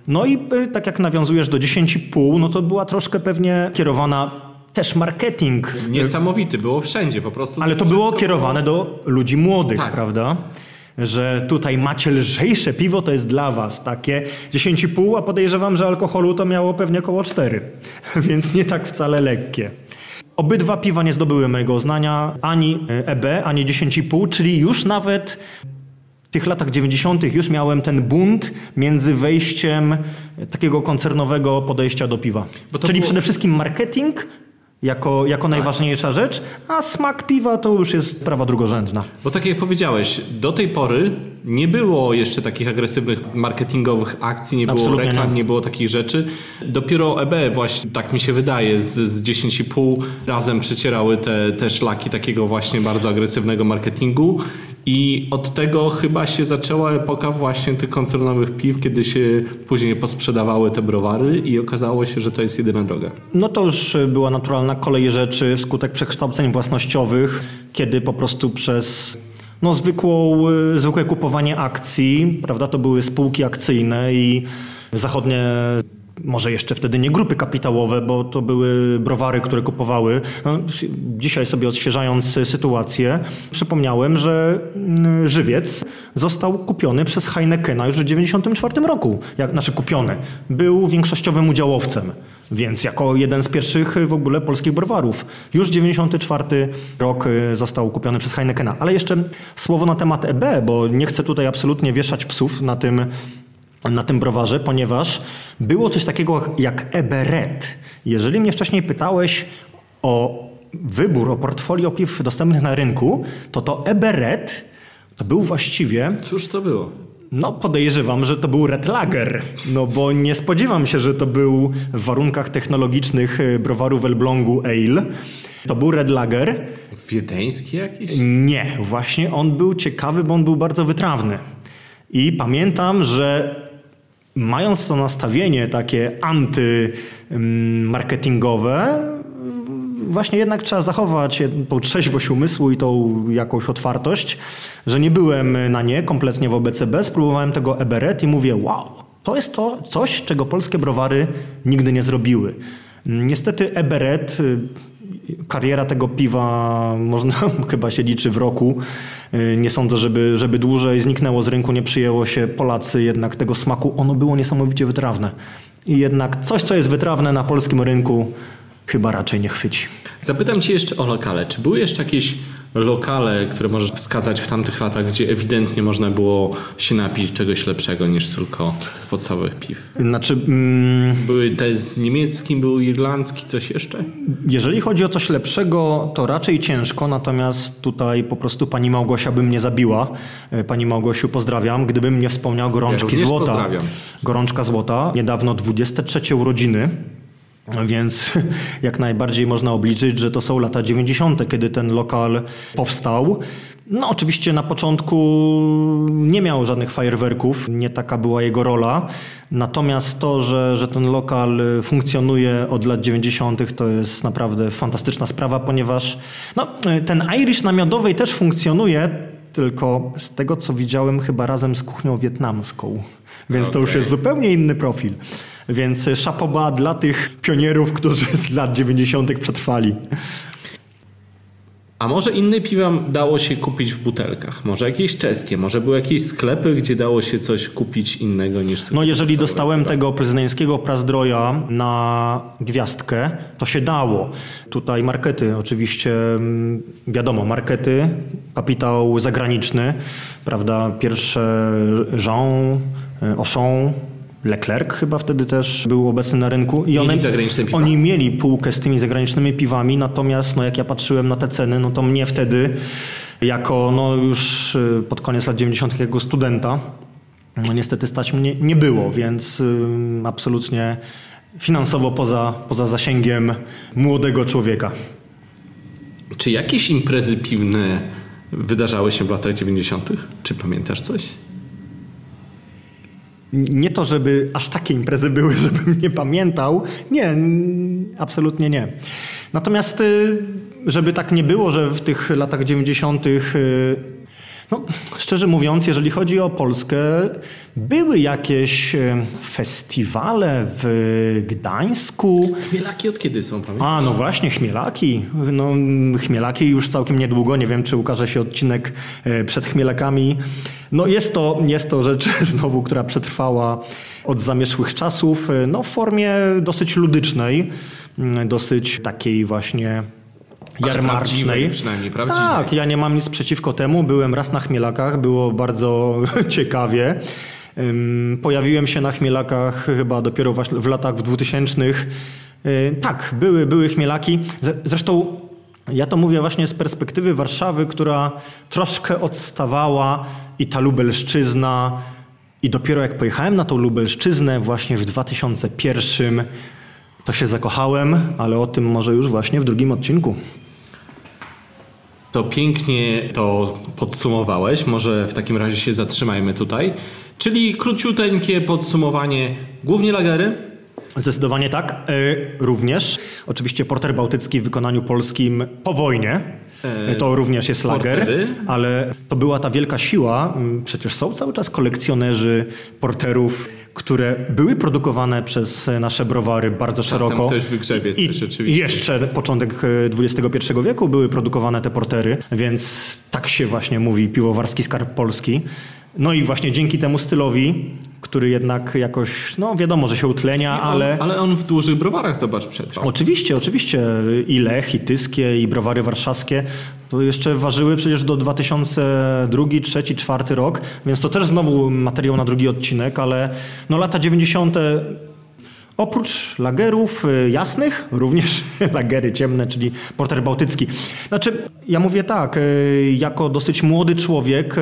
No i tak jak nawiązujesz do dziesięć i pół, no to była troszkę pewnie kierowana też marketing. Niesamowity, było wszędzie po prostu. Ale to było kierowane było... do ludzi młodych, tak. Prawda? Że tutaj macie lżejsze piwo, to jest dla was takie dziesięć i pół, a podejrzewam, że alkoholu to miało pewnie około cztery. Więc nie tak wcale lekkie. Obydwa piwa nie zdobyły mojego uznania, ani E B, ani dziesięć i pół, czyli już nawet w tych latach dziewięćdziesiątych już miałem ten bunt między wejściem takiego koncernowego podejścia do piwa. Czyli było... przede wszystkim marketing jako, jako najważniejsza rzecz, a smak piwa to już jest sprawa drugorzędna. Bo tak jak powiedziałeś, do tej pory nie było jeszcze takich agresywnych marketingowych akcji, nie było absolutnie reklam, nie. nie było takich rzeczy. Dopiero E B właśnie, tak mi się wydaje, z, z dziesięć i pół razem przecierały te, te szlaki takiego właśnie bardzo agresywnego marketingu. I od tego chyba się zaczęła epoka właśnie tych koncernowych piw, kiedy się później posprzedawały te browary i okazało się, że to jest jedyna droga. No to już była naturalna kolej rzeczy wskutek przekształceń własnościowych, kiedy po prostu przez no, zwykłą, zwykłe kupowanie akcji, prawda, to były spółki akcyjne i zachodnie... Może jeszcze wtedy nie grupy kapitałowe, bo to były browary, które kupowały. No, dzisiaj sobie odświeżając sytuację, przypomniałem, że Żywiec został kupiony przez Heinekena już w dziewięćdziesiątym czwartym roku. Jak, znaczy kupiony. Był większościowym udziałowcem, więc jako jeden z pierwszych w ogóle polskich browarów. Już dziewięćdziesiąty czwarty rok został kupiony przez Heinekena. Ale jeszcze słowo na temat E B, bo nie chcę tutaj absolutnie wieszać psów na tym na tym browarze, ponieważ było coś takiego jak Eberet. Jeżeli mnie wcześniej pytałeś o wybór, o portfolio piw dostępnych na rynku, to to Eberet to był właściwie... Cóż to było? No podejrzewam, że to był Red Lager, no bo nie spodziewam się, że to był w warunkach technologicznych browaru w Elblągu Ale. To był Red Lager. Wiedeński jakiś? Nie, właśnie on był ciekawy, bo on był bardzo wytrawny. I pamiętam, że mając to nastawienie takie antymarketingowe, właśnie jednak trzeba zachować tą trzeźwość umysłu i tą jakąś otwartość, że nie byłem na nie kompletnie wobec E B. Spróbowałem tego Eberet i mówię, wow, to jest to coś, czego polskie browary nigdy nie zrobiły. Niestety Eberet... Kariera tego piwa można chyba się liczy w roku. Nie sądzę, żeby, żeby dłużej zniknęło z rynku, nie przyjęło się. Polacy jednak tego smaku, ono było niesamowicie wytrawne. I jednak coś, co jest wytrawne na polskim rynku, chyba raczej nie chwyci. Zapytam cię jeszcze o lokale. Czy były jeszcze jakieś lokale, które możesz wskazać w tamtych latach, gdzie ewidentnie można było się napić czegoś lepszego niż tylko podstawowych piw? Znaczy, mm, były te z niemieckim, był irlandzki, coś jeszcze? Jeżeli chodzi o coś lepszego, to raczej ciężko, natomiast tutaj po prostu pani Małgosia by mnie zabiła. Pani Małgosiu, pozdrawiam, gdybym nie wspomniał Gorączki ja Złota. Pozdrawiam. Gorączka Złota, niedawno dwudzieste trzecie urodziny. Więc jak najbardziej można obliczyć, że to są lata dziewięćdziesiąte, kiedy ten lokal powstał. No oczywiście na początku nie miał żadnych fajerwerków, nie taka była jego rola. Natomiast to, że, że ten lokal funkcjonuje od lat dziewięćdziesiątych, to jest naprawdę fantastyczna sprawa, ponieważ no, ten Irish na Miodowej też funkcjonuje, tylko z tego co widziałem chyba razem z kuchnią wietnamską. Więc okay. To już jest zupełnie inny profil. Więc chapeau bas dla tych pionierów, którzy z lat dziewięćdziesiątych przetrwali. A może inne piwa dało się kupić w butelkach? Może jakieś czeskie? Może były jakieś sklepy, gdzie dało się coś kupić innego niż... No jeżeli dostałem piwa. Tego plzeńskiego Prazdroja na gwiazdkę, to się dało. Tutaj markety oczywiście, wiadomo, markety, kapitał zagraniczny, prawda, pierwsze Jean, Auchan, Leclerc chyba wtedy też był obecny na rynku i one, oni mieli półkę z tymi zagranicznymi piwami, natomiast no jak ja patrzyłem na te ceny, no to mnie wtedy jako no, już pod koniec lat dziewięćdziesiątych jako studenta. No, niestety stać mnie nie było, więc absolutnie finansowo poza, poza zasięgiem młodego człowieka. Czy jakieś imprezy piwne wydarzały się w latach dziewięćdziesiątych? Czy pamiętasz coś? Nie to, żeby aż takie imprezy były, żebym nie pamiętał. Nie, absolutnie nie. Natomiast żeby tak nie było, że w tych latach dziewięćdziesiątych, no, szczerze mówiąc, jeżeli chodzi o Polskę, były jakieś festiwale w Gdańsku. Chmielaki od kiedy są, pamiętasz? A, no właśnie, Chmielaki. No, Chmielaki już całkiem niedługo. Nie wiem, czy ukaże się odcinek przed Chmielakami. No jest to, jest to rzecz znowu, która przetrwała od zamierzchłych czasów, no w formie dosyć ludycznej, dosyć takiej właśnie jarmarcznej. Przynajmniej prawdziwej. Tak, ja nie mam nic przeciwko temu. Byłem raz na Chmielakach, było bardzo ciekawie. Pojawiłem się na Chmielakach chyba dopiero w latach w dwutysięcznych. Tak, były, były Chmielaki. Zresztą ja to mówię właśnie z perspektywy Warszawy, która troszkę odstawała, i ta Lubelszczyzna. I dopiero jak pojechałem na tą Lubelszczyznę właśnie w dwa tysiące pierwszym, to się zakochałem, ale o tym może już właśnie w drugim odcinku. To pięknie to podsumowałeś. Może w takim razie się zatrzymajmy tutaj. Czyli króciuteńkie podsumowanie, głównie lagery. Zdecydowanie tak. Również oczywiście porter bałtycki w wykonaniu polskim po wojnie. To również jest lager, portery. Ale to była ta wielka siła. Przecież są cały czas kolekcjonerzy porterów, które były produkowane przez nasze browary bardzo czasem szeroko. Też wygrzebie też rzeczywiście. I jeszcze początek dwudziestego pierwszego wieku były produkowane te portery, więc tak się właśnie mówi piwowarski skarb Polski. No i właśnie dzięki temu stylowi, który jednak jakoś, no wiadomo, że się utlenia, on, ale... Ale on w dużych browarach, zobacz, przetrwał. Oczywiście, oczywiście. I Lech, i Tyskie, i browary warszawskie to jeszcze ważyły przecież do dwa tysiące drugi, dwa tysiące trzeci, dwa tysiące czwarty rok, więc to też znowu materiał na drugi odcinek, ale no lata dziewięćdziesiąte. Oprócz lagerów jasnych, również lagery ciemne, czyli porter bałtycki. Znaczy, ja mówię tak, jako dosyć młody człowiek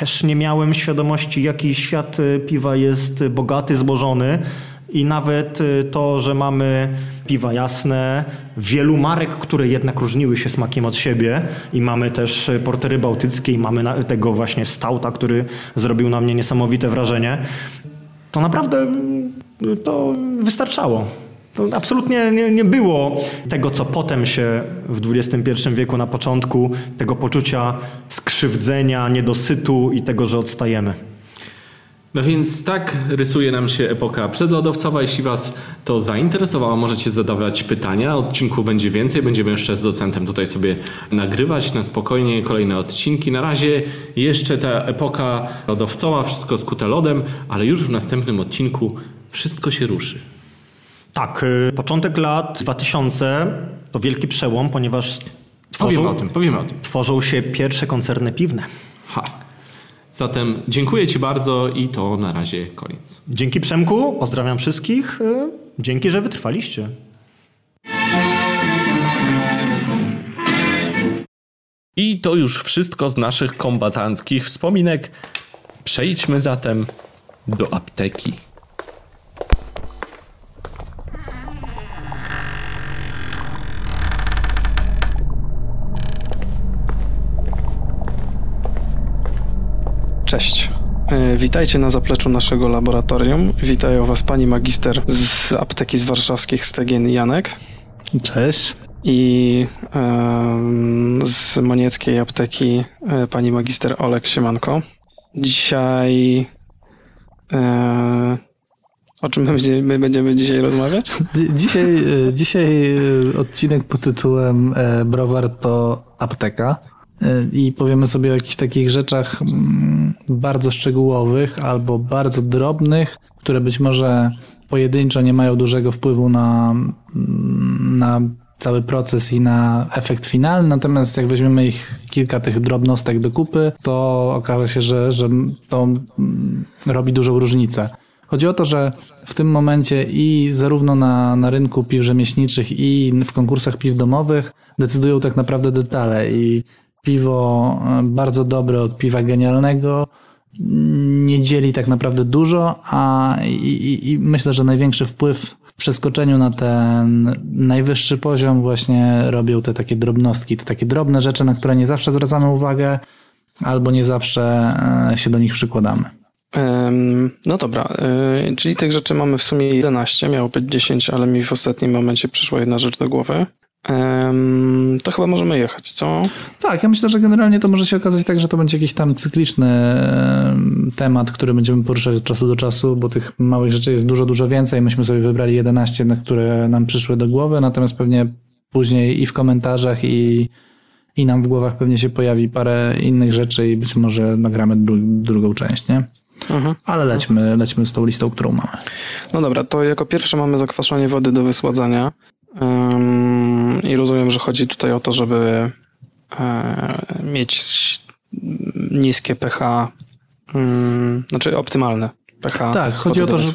też nie miałem świadomości, jaki świat piwa jest bogaty, złożony. I nawet to, że mamy piwa jasne, wielu marek, które jednak różniły się smakiem od siebie, i mamy też portery bałtyckie i mamy tego właśnie stouta, który zrobił na mnie niesamowite wrażenie. To naprawdę... to wystarczało. To absolutnie nie, nie było tego, co potem się w dwudziestym pierwszym wieku na początku, tego poczucia skrzywdzenia, niedosytu i tego, że odstajemy. No więc tak rysuje nam się epoka przedlodowcowa. Jeśli was to zainteresowało, możecie zadawać pytania. Odcinku będzie więcej. Będziemy jeszcze z docentem tutaj sobie nagrywać na spokojnie kolejne odcinki. Na razie jeszcze ta epoka lodowcowa, wszystko skute lodem, ale już w następnym odcinku wszystko się ruszy. Tak, początek lat dwutysięcznych to wielki przełom, ponieważ tworzą, powiemy o tym, powiemy o tym. tworzą się pierwsze koncerny piwne. Ha. Zatem dziękuję ci bardzo i to na razie koniec. Dzięki Przemku, pozdrawiam wszystkich. Dzięki, że wytrwaliście. I to już wszystko z naszych kombatanckich wspominek. Przejdźmy zatem do apteki. Cześć. Witajcie na zapleczu naszego laboratorium. Witają Was pani magister z apteki z warszawskich Stegien Janek. Cześć. I y, z monieckiej apteki y, pani magister Olek, siemanko. Dzisiaj... Y, o czym my, my będziemy dzisiaj rozmawiać? Dzisiaj, dzisiaj odcinek pod tytułem Browar to apteka. I powiemy sobie o jakichś takich rzeczach bardzo szczegółowych albo bardzo drobnych, które być może pojedynczo nie mają dużego wpływu na, na cały proces i na efekt finalny, natomiast jak weźmiemy ich kilka tych drobnostek do kupy, to okaże się, że, że to robi dużą różnicę. Chodzi o to, że w tym momencie i zarówno na, na rynku piw rzemieślniczych i w konkursach piw domowych decydują tak naprawdę detale i piwo bardzo dobre od piwa genialnego nie dzieli tak naprawdę dużo, a i, i myślę, że największy wpływ w przeskoczeniu na ten najwyższy poziom właśnie robią te takie drobnostki, te takie drobne rzeczy, na które nie zawsze zwracamy uwagę albo nie zawsze się do nich przykładamy. No dobra, czyli tych rzeczy mamy w sumie jedenaście, miało być dziesięć, ale mi w ostatnim momencie przyszła jedna rzecz do głowy. To chyba możemy jechać, co? Tak, ja myślę, że generalnie to może się okazać tak, że to będzie jakiś tam cykliczny temat, który będziemy poruszać od czasu do czasu, bo tych małych rzeczy jest dużo, dużo więcej. Myśmy sobie wybrali jedenaście, na które nam przyszły do głowy, natomiast pewnie później i w komentarzach i, i nam w głowach pewnie się pojawi parę innych rzeczy i być może nagramy dru- drugą część, nie? Mhm. Ale lećmy, lećmy z tą listą, którą mamy. No dobra, to jako pierwsze mamy zakwaszanie wody do wysładzania. Um, I rozumiem, że chodzi tutaj o to, żeby e, mieć niskie pH, um, znaczy optymalne pH. Tak, chodzi o to, że,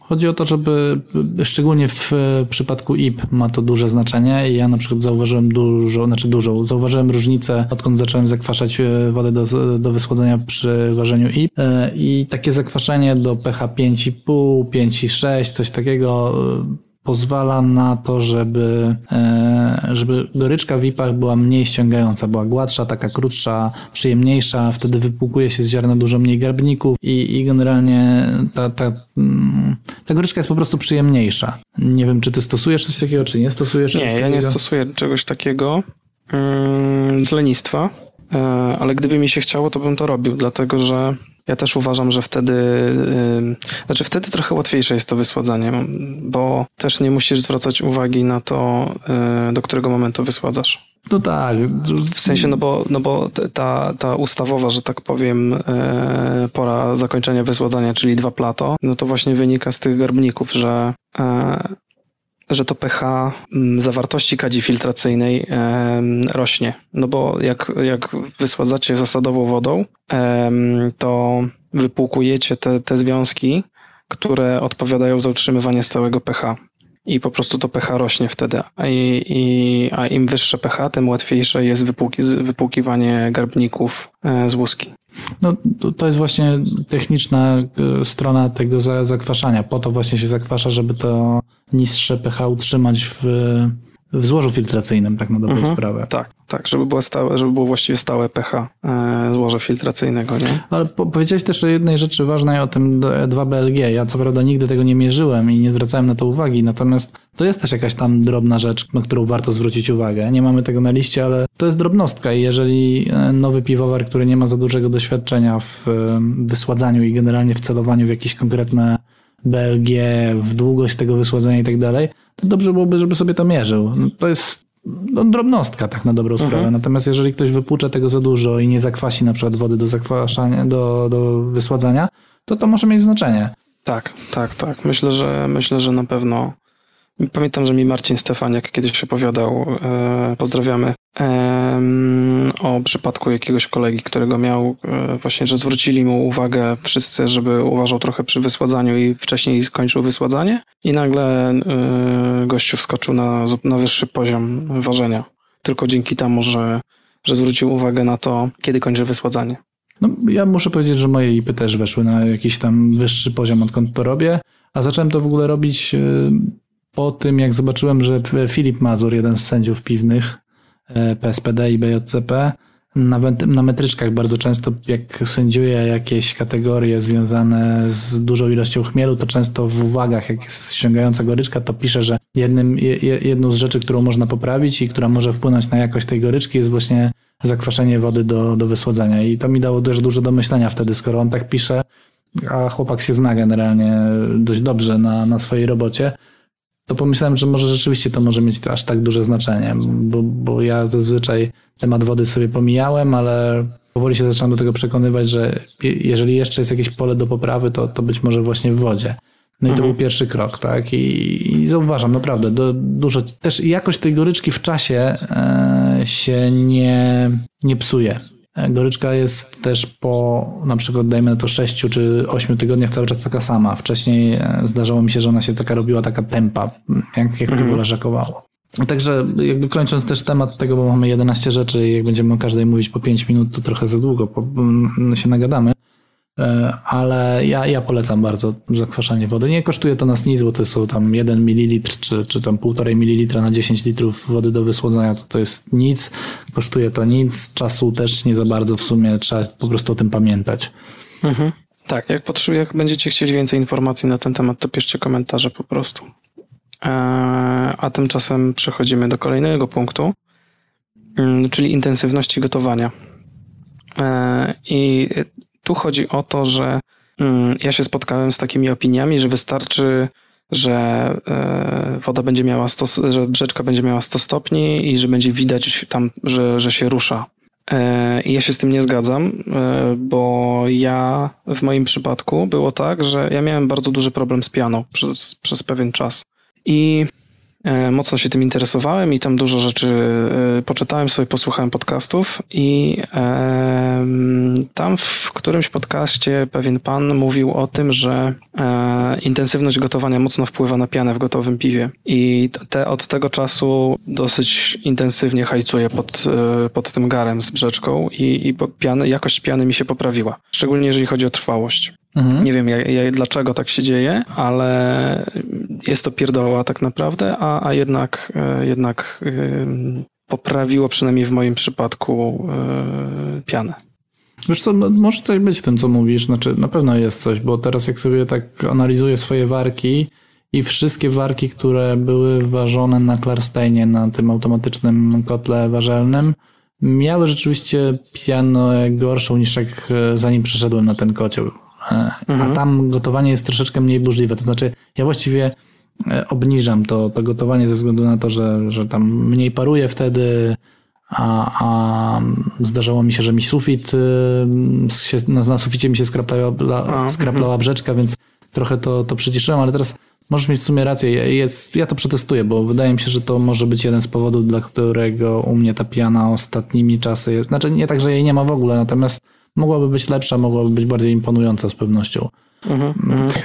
chodzi o to, żeby szczególnie w przypadku I P ma to duże znaczenie i ja na przykład zauważyłem dużo, znaczy dużą, zauważyłem różnicę, odkąd zacząłem zakwaszać wodę do, do wysłodzenia przy ważeniu I P i takie zakwaszenie do pH pięć i pół, pięć i sześć, coś takiego pozwala na to, żeby, żeby goryczka w I P-ach była mniej ściągająca, była gładsza, taka krótsza, przyjemniejsza, wtedy wypłukuje się z ziarna dużo mniej garbników i, i generalnie ta, ta, ta goryczka jest po prostu przyjemniejsza. Nie wiem, czy ty stosujesz coś takiego, czy nie stosujesz czegoś takiego? Nie, ja nie stosuję czegoś takiego z lenistwa, ale gdyby mi się chciało, to bym to robił, dlatego że ja też uważam, że wtedy, yy, znaczy wtedy trochę łatwiejsze jest to wysładzanie, bo też nie musisz zwracać uwagi na to, yy, do którego momentu wysładzasz. No tak. W sensie, no bo, no bo ta, ta ustawowa, że tak powiem, yy, pora zakończenia wysładzania, czyli dwa plato, no to właśnie wynika z tych garbników, że yy, że to pH zawartości kadzi filtracyjnej rośnie. No bo jak, jak wysładzacie zasadową wodą, to wypłukujecie te, te związki, które odpowiadają za utrzymywanie stałego pH. I po prostu to pH rośnie wtedy. I, i, a im wyższe pH, tym łatwiejsze jest wypłuki, wypłukiwanie garbników z łuski. No to jest właśnie techniczna strona tego zakwaszania. Po to właśnie się zakwasza, żeby to niższe pH utrzymać w, w złożu filtracyjnym, tak na dobrą mhm, sprawę. Tak, tak, żeby było stałe, żeby było właściwie stałe pH złoża filtracyjnego, nie? Ale powiedziałeś też o jednej rzeczy ważnej, o tym dwa B L G. Ja co prawda nigdy tego nie mierzyłem i nie zwracałem na to uwagi, natomiast to jest też jakaś tam drobna rzecz, na którą warto zwrócić uwagę. Nie mamy tego na liście, ale to jest drobnostka i jeżeli nowy piwowar, który nie ma za dużego doświadczenia w wysładzaniu i generalnie w celowaniu w jakieś konkretne B L G, w długość tego wysładzenia i tak dalej, to dobrze byłoby, żeby sobie to mierzył. No to jest no, drobnostka tak na dobrą mhm. sprawę. Natomiast jeżeli ktoś wypłucze tego za dużo i nie zakwasi na przykład wody do zakwaszania, do, do wysładzania, to to może mieć znaczenie. Tak, tak, tak. Myślę, że myślę, że na pewno. Pamiętam, że mi Marcin Stefaniak kiedyś opowiadał, e, pozdrawiamy, e, o przypadku jakiegoś kolegi, którego miał, e, właśnie, że zwrócili mu uwagę wszyscy, żeby uważał trochę przy wysładzaniu i wcześniej skończył wysładzanie i nagle e, gościu wskoczył na, na wyższy poziom ważenia. Tylko dzięki temu, że, że zwrócił uwagę na to, kiedy kończy wysładzanie. No, ja muszę powiedzieć, że moje I P też weszły na jakiś tam wyższy poziom, odkąd to robię, a zacząłem to w ogóle robić... E, po tym, jak zobaczyłem, że Filip Mazur, jeden z sędziów piwnych P S P D i B J C P, na metryczkach bardzo często, jak sędziuje jakieś kategorie związane z dużą ilością chmielu, to często w uwagach, jak jest ściągająca goryczka, to pisze, że jednym, jedną z rzeczy, którą można poprawić i która może wpłynąć na jakość tej goryczki, jest właśnie zakwaszenie wody do, do wysłodzenia. I to mi dało też dużo do myślenia wtedy, skoro on tak pisze, a chłopak się zna generalnie dość dobrze na, na swojej robocie, to pomyślałem, że może rzeczywiście to może mieć aż tak duże znaczenie, bo, bo ja zazwyczaj temat wody sobie pomijałem, ale powoli się zacząłem do tego przekonywać, że jeżeli jeszcze jest jakieś pole do poprawy, to, to być może właśnie w wodzie. No i to mhm. był pierwszy krok, tak? I, i zauważam naprawdę do, dużo, też jakość tej goryczki w czasie e, się nie, nie psuje. Goryczka jest też po na przykład dajmy na to sześciu czy ośmiu tygodniach cały czas taka sama. Wcześniej zdarzało mi się, że ona się taka robiła taka tempa, jak, jak to leżakowało. Także jakby kończąc też temat tego, bo mamy jedenaście rzeczy i jak będziemy o każdej mówić po pięć minut, to trochę za długo się nagadamy. Ale ja, ja polecam bardzo zakwaszanie wody. Nie kosztuje to nas nic, bo to są tam jeden mililitr czy, czy tam półtora mililitra na dziesięć litrów wody do wysłodzenia. To, to jest nic. Kosztuje to nic. Czasu też nie za bardzo w sumie. Trzeba po prostu o tym pamiętać. Mhm. Tak, jak, jak będziecie chcieli więcej informacji na ten temat, to piszcie komentarze po prostu. A tymczasem przechodzimy do kolejnego punktu, czyli intensywności gotowania. I tu chodzi o to, że ja się spotkałem z takimi opiniami, że wystarczy, że woda będzie miała sto, że brzeczka będzie miała sto stopni i że będzie widać tam, że, że się rusza. I ja się z tym nie zgadzam, bo ja w moim przypadku było tak, że ja miałem bardzo duży problem z pianą przez, przez pewien czas. I mocno się tym interesowałem i tam dużo rzeczy poczytałem sobie, posłuchałem podcastów i tam w którymś podcaście pewien pan mówił o tym, że intensywność gotowania mocno wpływa na pianę w gotowym piwie i te, od tego czasu dosyć intensywnie hajcuję pod, pod tym garem z brzeczką i, i piany, jakość piany mi się poprawiła, szczególnie jeżeli chodzi o trwałość. Mhm. Nie wiem ja, ja, dlaczego tak się dzieje, ale jest to pierdoła tak naprawdę, a, a jednak, jednak yy, poprawiło przynajmniej w moim przypadku yy, pianę. Wiesz co, no, może coś być w tym, co mówisz, znaczy na pewno jest coś, bo teraz jak sobie tak analizuję swoje warki i wszystkie warki, które były ważone na Klarsteinie, na tym automatycznym kotle ważelnym, miały rzeczywiście pianę gorszą niż jak zanim przeszedłem na ten kocioł. A tam gotowanie jest troszeczkę mniej burzliwe. To znaczy ja właściwie obniżam to, to gotowanie ze względu na to, że, że tam mniej paruje wtedy, a, a zdarzało mi się, że mi sufit się, na suficie mi się skraplała, skraplała brzeczka, więc trochę to, to przyciszyłem, ale teraz możesz mieć w sumie rację. Jest, ja to przetestuję, bo wydaje mi się, że to może być jeden z powodów, dla którego u mnie ta piana ostatnimi czasy jest. Znaczy nie tak, że jej nie ma w ogóle, natomiast mogłaby być lepsza, mogłaby być bardziej imponująca z pewnością. Mhm,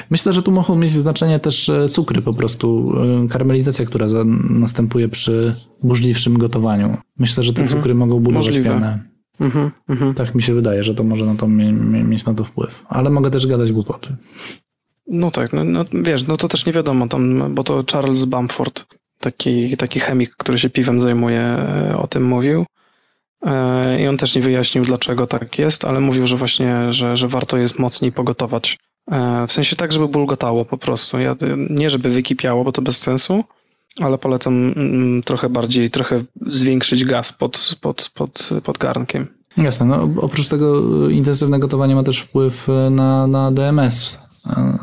Myślę, że tu mogą mieć znaczenie też cukry po prostu, karmelizacja, która następuje przy burzliwszym gotowaniu. Myślę, że te mhm. cukry mogą budować pianę. Mhm, tak mi się wydaje, że to może na to mieć na to wpływ. Ale mogę też gadać głupoty. No tak, no, no wiesz, no to też nie wiadomo tam, bo to Charles Bamford, taki, taki chemik, który się piwem zajmuje, o tym mówił. I on też nie wyjaśnił, dlaczego tak jest, ale mówił, że właśnie, że, że warto jest mocniej pogotować. W sensie tak, żeby bulgotało po prostu. Ja, nie żeby wykipiało, bo to bez sensu, ale polecam trochę bardziej, trochę zwiększyć gaz pod, pod, pod, pod garnkiem. Jasne, no oprócz tego intensywne gotowanie ma też wpływ na, na D M S,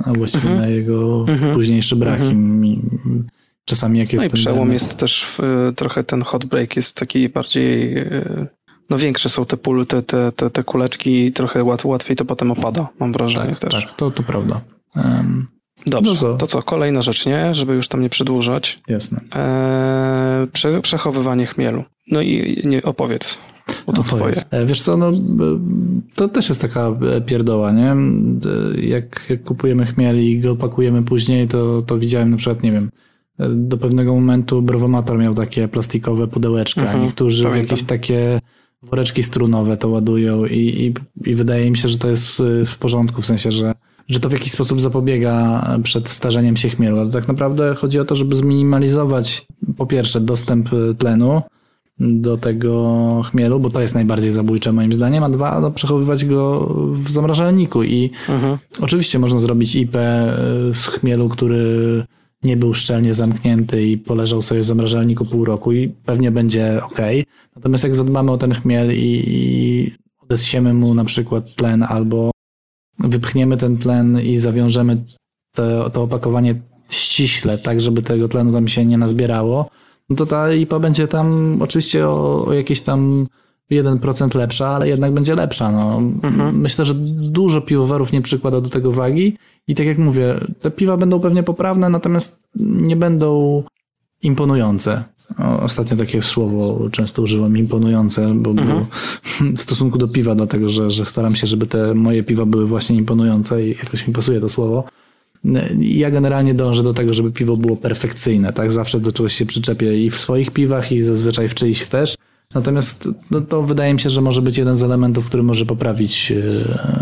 a właściwie mhm. na jego mhm. późniejszy brak. Mhm. Czasami jak jest no i przełom ten... jest też y, trochę ten hot break jest taki bardziej, y, no większe są te pól, te, te, te, te kuleczki i trochę łat, łatwiej to potem opada, mam wrażenie tak, też. Tak, to, to prawda. Um, Dobrze, no co? to co, kolejna rzecz, nie? Żeby już tam nie przedłużać. Jasne. E, prze, przechowywanie chmielu. No i nie, opowiedz, bo to opowiedz. twoje. Wiesz co, no to też jest taka pierdoła, nie? Jak, jak kupujemy chmiel i go pakujemy później, to, to widziałem na przykład, nie wiem, do pewnego momentu browomator miał takie plastikowe pudełeczka. Mhm, Niektórzy pamiętam. w jakieś takie woreczki strunowe to ładują i, i, i wydaje mi się, że to jest w porządku, w sensie, że, że to w jakiś sposób zapobiega przed starzeniem się chmielu. Ale tak naprawdę chodzi o to, żeby zminimalizować po pierwsze dostęp tlenu do tego chmielu, bo to jest najbardziej zabójcze moim zdaniem, a dwa, no, przechowywać go w zamrażalniku. I mhm. oczywiście można zrobić I P z chmielu, który nie był szczelnie zamknięty i poleżał sobie w zamrażalniku pół roku i pewnie będzie okej. Natomiast jak zadbamy o ten chmiel i, i odessiemy mu na przykład tlen albo wypchniemy ten tlen i zawiążemy to, to opakowanie ściśle, tak żeby tego tlenu tam się nie nazbierało, no to ta I P A będzie tam oczywiście o, o jakieś tam jeden procent lepsza, ale jednak będzie lepsza. No. Mhm. Myślę, że dużo piwowarów nie przykłada do tego wagi i tak jak mówię, te piwa będą pewnie poprawne, natomiast nie będą imponujące. Ostatnio takie słowo często używam, imponujące, bo, mhm. bo w stosunku do piwa, dlatego że, że staram się, żeby te moje piwa były właśnie imponujące i jakoś mi pasuje to słowo. Ja generalnie dążę do tego, żeby piwo było perfekcyjne, tak? Zawsze do czegoś się przyczepię i w swoich piwach, i zazwyczaj w czyichś też. Natomiast no, to wydaje mi się, że może być jeden z elementów, który może poprawić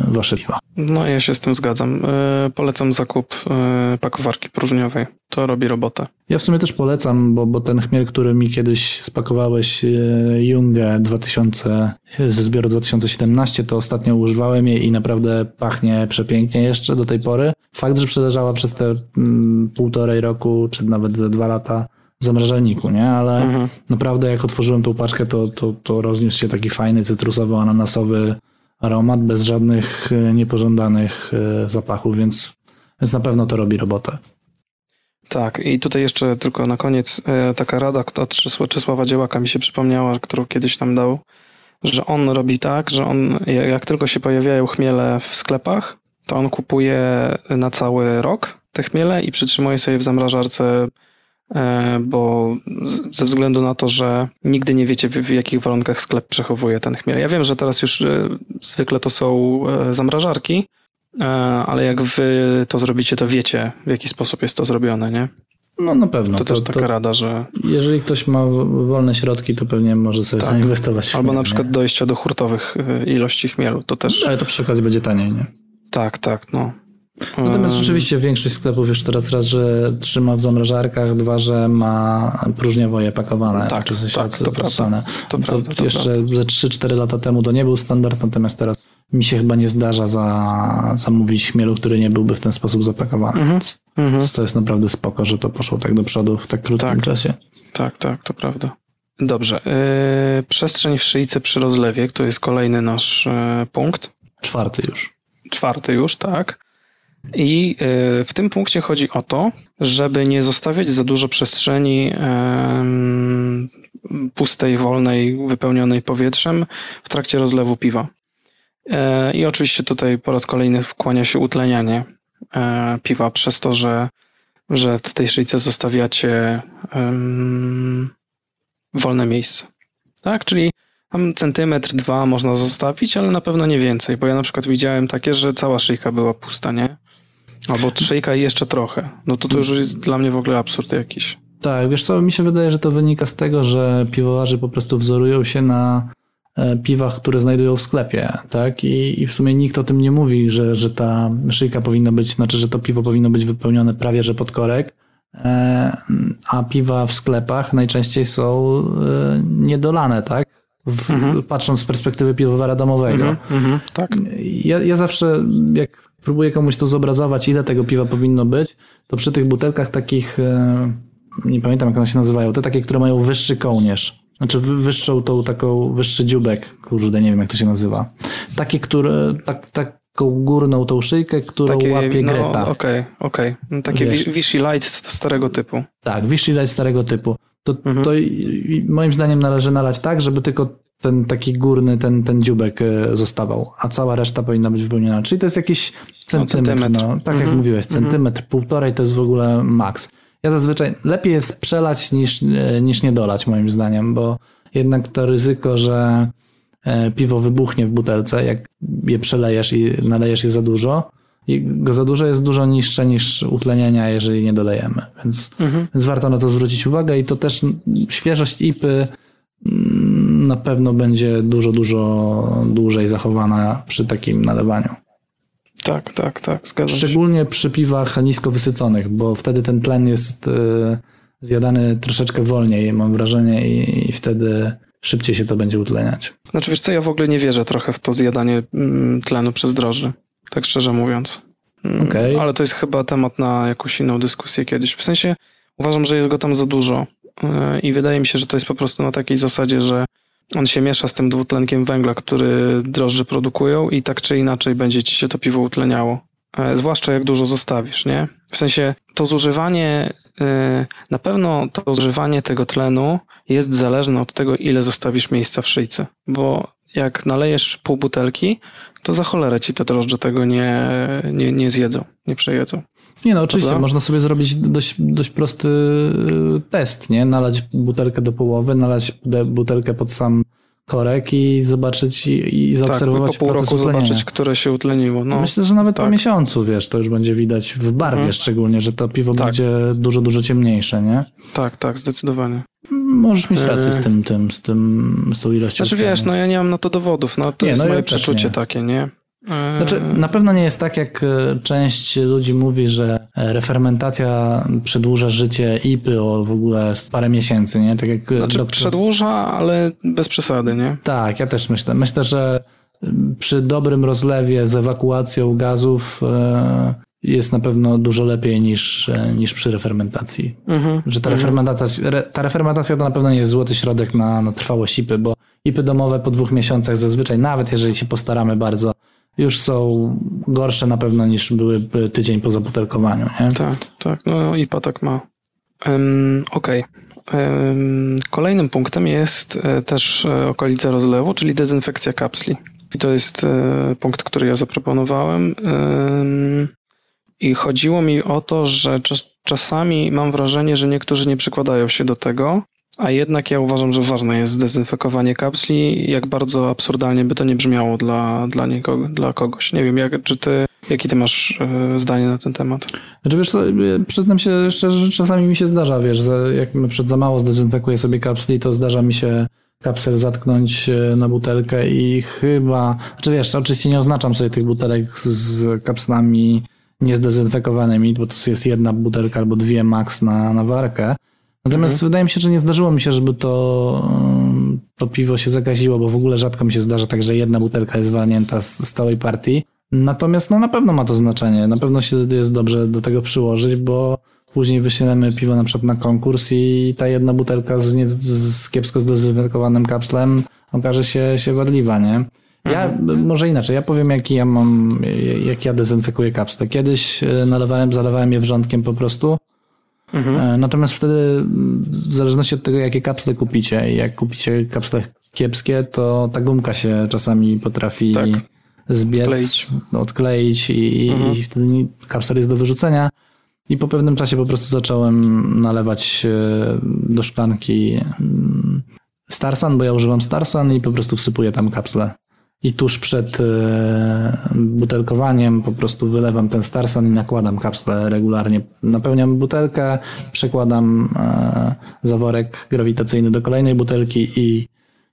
wasze piwa. No ja się z tym zgadzam. Yy, polecam zakup yy, pakowarki próżniowej. To robi robotę. Ja w sumie też polecam, bo, bo ten chmiel, który mi kiedyś spakowałeś, yy, Jungę dwa tysiące, ze zbioru dwa tysiące siedemnaście, to ostatnio używałem jej i naprawdę pachnie przepięknie jeszcze do tej pory. Fakt, że przeleżała przez te mm, półtorej roku, czy nawet dwa lata w zamrażalniku, nie? Ale mhm. naprawdę jak otworzyłem tą paczkę, to, to, to rozniósł się taki fajny, cytrusowy, ananasowy aromat bez żadnych niepożądanych zapachów, więc, więc na pewno to robi robotę. Tak, i tutaj jeszcze tylko na koniec taka rada od Czesława Dziełaka mi się przypomniała, którą kiedyś tam dał, że on robi tak, że on jak tylko się pojawiają chmiele w sklepach, to on kupuje na cały rok te chmiele i przytrzymuje sobie w zamrażarce, bo ze względu na to, że nigdy nie wiecie, w jakich warunkach sklep przechowuje ten chmiel. Ja wiem, że teraz już zwykle to są zamrażarki, ale jak wy to zrobicie, to wiecie, w jaki sposób jest to zrobione, nie? No na pewno. To, to też taka to, rada, że... Jeżeli ktoś ma wolne środki, to pewnie może sobie tak. zainwestować w chmiel, albo na przykład nie? dojścia do hurtowych ilości chmielu, to też... Ale to przy okazji będzie taniej, nie? Tak, tak, no. Natomiast rzeczywiście większość sklepów już teraz raz, że trzyma w zamrażarkach, dwa, że ma próżniowo je pakowane. Tak, czy tak, to prawda, to prawda. To jeszcze prawda. Ze trzy cztery lata temu to nie był standard, natomiast teraz mi się chyba nie zdarza za, zamówić chmielu, który nie byłby w ten sposób zapakowany. Mhm. Mhm. To jest naprawdę spoko, że to poszło tak do przodu w tak krótkim tak. czasie. Tak, tak, to prawda. Dobrze. Yy, przestrzeń w szyjce przy rozlewie, to jest kolejny nasz yy, punkt. Czwarty już. Czwarty już, tak. I w tym punkcie chodzi o to, żeby nie zostawiać za dużo przestrzeni pustej, wolnej, wypełnionej powietrzem w trakcie rozlewu piwa. I oczywiście tutaj po raz kolejny wkłania się utlenianie piwa przez to, że, że w tej szyjce zostawiacie wolne miejsce. Tak, czyli tam centymetr, dwa można zostawić, ale na pewno nie więcej, bo ja na przykład widziałem takie, że cała szyjka była pusta, nie? Albo szyjka i jeszcze trochę. No to to już jest dla mnie w ogóle absurd jakiś. Tak, wiesz co, mi się wydaje, że to wynika z tego, że piwowarzy po prostu wzorują się na piwach, które znajdują w sklepie, tak? I, i w sumie nikt o tym nie mówi, że, że ta szyjka powinna być, znaczy, że to piwo powinno być wypełnione prawie że pod korek, a piwa w sklepach najczęściej są niedolane, tak? W, mhm. patrząc z perspektywy piwowara domowego. Mhm, tak. ja, ja zawsze, jak próbuję komuś to zobrazować, ile tego piwa powinno być, to przy tych butelkach takich, nie pamiętam jak one się nazywają, te takie, które mają wyższy kołnierz, znaczy wyższą tą taką, wyższy dziubek, kurde, nie wiem jak to się nazywa. Takie, które, tak, taką górną tą szyjkę, którą takie, łapie no, Greta. Okej, okej. No, takie Vichy Light starego typu. Tak, Vichy Light starego typu. To, mhm. to moim zdaniem należy nalać tak, żeby tylko ten taki górny, ten, ten dziubek zostawał, a cała reszta powinna być wypełniona. Czyli to jest jakiś centymetr. No, centymetr. No, tak mhm. jak mówiłeś, centymetr, mhm. półtorej to jest w ogóle maks. Ja zazwyczaj lepiej jest przelać niż, niż nie dolać moim zdaniem, bo jednak to ryzyko, że piwo wybuchnie w butelce, jak je przelejesz i nalejesz je za dużo, i go za dużo jest dużo niższe niż utlenienia, jeżeli nie dolejemy. Więc, mhm. więc warto na to zwrócić uwagę i to też świeżość I P Y na pewno będzie dużo, dużo dłużej zachowana przy takim nalewaniu. Tak, tak, tak, zgadzam się. Szczególnie przy piwach nisko wysyconych, bo wtedy ten tlen jest zjadany troszeczkę wolniej, mam wrażenie, i wtedy szybciej się to będzie utleniać. Znaczy wiesz co, ja w ogóle nie wierzę trochę w to zjadanie tlenu przez drożdże. Tak szczerze mówiąc. Okay. Ale to jest chyba temat na jakąś inną dyskusję kiedyś. W sensie uważam, że jest go tam za dużo i wydaje mi się, że to jest po prostu na takiej zasadzie, że on się miesza z tym dwutlenkiem węgla, który drożdże produkują i tak czy inaczej będzie ci się to piwo utleniało. Zwłaszcza jak dużo zostawisz, nie? W sensie to zużywanie, na pewno to zużywanie tego tlenu jest zależne od tego, ile zostawisz miejsca w szyjce, bo jak nalejesz pół butelki, to za cholerę ci te drożdże tego nie, nie, nie zjedzą, nie przejedzą. Nie no, oczywiście, prawda? Można sobie zrobić dość, dość prosty test, nie? Nalać butelkę do połowy, nalać butelkę pod sam korek i zobaczyć i, i zaobserwować tak, po pół proces roku utlenienia. Zobaczyć, które się utleniło. No, myślę, że nawet tak. po miesiącu, wiesz, to już będzie widać w barwie mhm. szczególnie, że to piwo tak. będzie dużo, dużo ciemniejsze, nie? Tak, tak, zdecydowanie. Możesz mieć rację z tym, tym, z tym, z tą ilością. Znaczy wiesz, no ja nie mam na to dowodów, no to nie, jest no moje przeczucie nie. takie, nie? Znaczy, na pewno nie jest tak, jak część ludzi mówi, że refermentacja przedłuża życie I P Y o w ogóle parę miesięcy, nie? Tak jak znaczy, doktor... przedłuża, ale bez przesady, nie? Tak, ja też myślę. Myślę, że przy dobrym rozlewie z ewakuacją gazów jest na pewno dużo lepiej niż, niż przy refermentacji. Mhm. Że ta, mhm. refermentacja, re, ta refermentacja to na pewno nie jest złoty środek na, na trwałość I P Y, bo I P Y domowe po dwóch miesiącach zazwyczaj, nawet jeżeli się postaramy bardzo, już są gorsze na pewno niż były tydzień po zabutelkowaniu, nie? Tak, tak. No I P A tak ma. Um, Okej. Okay. Um, kolejnym punktem jest też okolica rozlewu, czyli dezynfekcja kapsli. I to jest punkt, który ja zaproponowałem. Um, I chodziło mi o to, że czasami mam wrażenie, że niektórzy nie przykładają się do tego, a jednak ja uważam, że ważne jest zdezynfekowanie kapsli, jak bardzo absurdalnie by to nie brzmiało dla, dla, nikogo, dla kogoś. Nie wiem, jak, czy ty, jakie ty masz zdanie na ten temat? Znaczy wiesz co, przyznam się szczerze, że czasami mi się zdarza, wiesz, jak przed za mało zdezynfekuję sobie kapsli, to zdarza mi się kapsel zatknąć na butelkę i chyba, znaczy wiesz, oczywiście nie oznaczam sobie tych butelek z kapslami niezdezynfekowanymi, bo to jest jedna butelka albo dwie max na, na warkę. Natomiast mhm. wydaje mi się, że nie zdarzyło mi się, żeby to, to piwo się zakaziło, bo w ogóle rzadko mi się zdarza tak, że jedna butelka jest walnięta z, z całej partii. Natomiast no, na pewno ma to znaczenie. Na pewno się jest dobrze do tego przyłożyć, bo później wyślemy piwo na przykład na konkurs i ta jedna butelka z, nie, z kiepsko zdezynfekowanym kapslem okaże się, się wadliwa, nie? Ja, mhm. może inaczej, ja powiem jaki ja mam, jak ja dezynfekuję kapsle. Kiedyś nalewałem, zalewałem je wrzątkiem po prostu. Mhm. Natomiast wtedy w zależności od tego, jakie kapsle kupicie, jak kupicie kapsle kiepskie, to ta gumka się czasami potrafi tak. zbiec, odkleić, odkleić i, mhm. i wtedy kapsel jest do wyrzucenia. I po pewnym czasie po prostu zacząłem nalewać do szklanki Star San, bo ja używam Star San i po prostu wsypuję tam kapsle. I tuż przed butelkowaniem po prostu wylewam ten Star San i nakładam kapsle regularnie. Napełniam butelkę, przekładam zaworek grawitacyjny do kolejnej butelki i,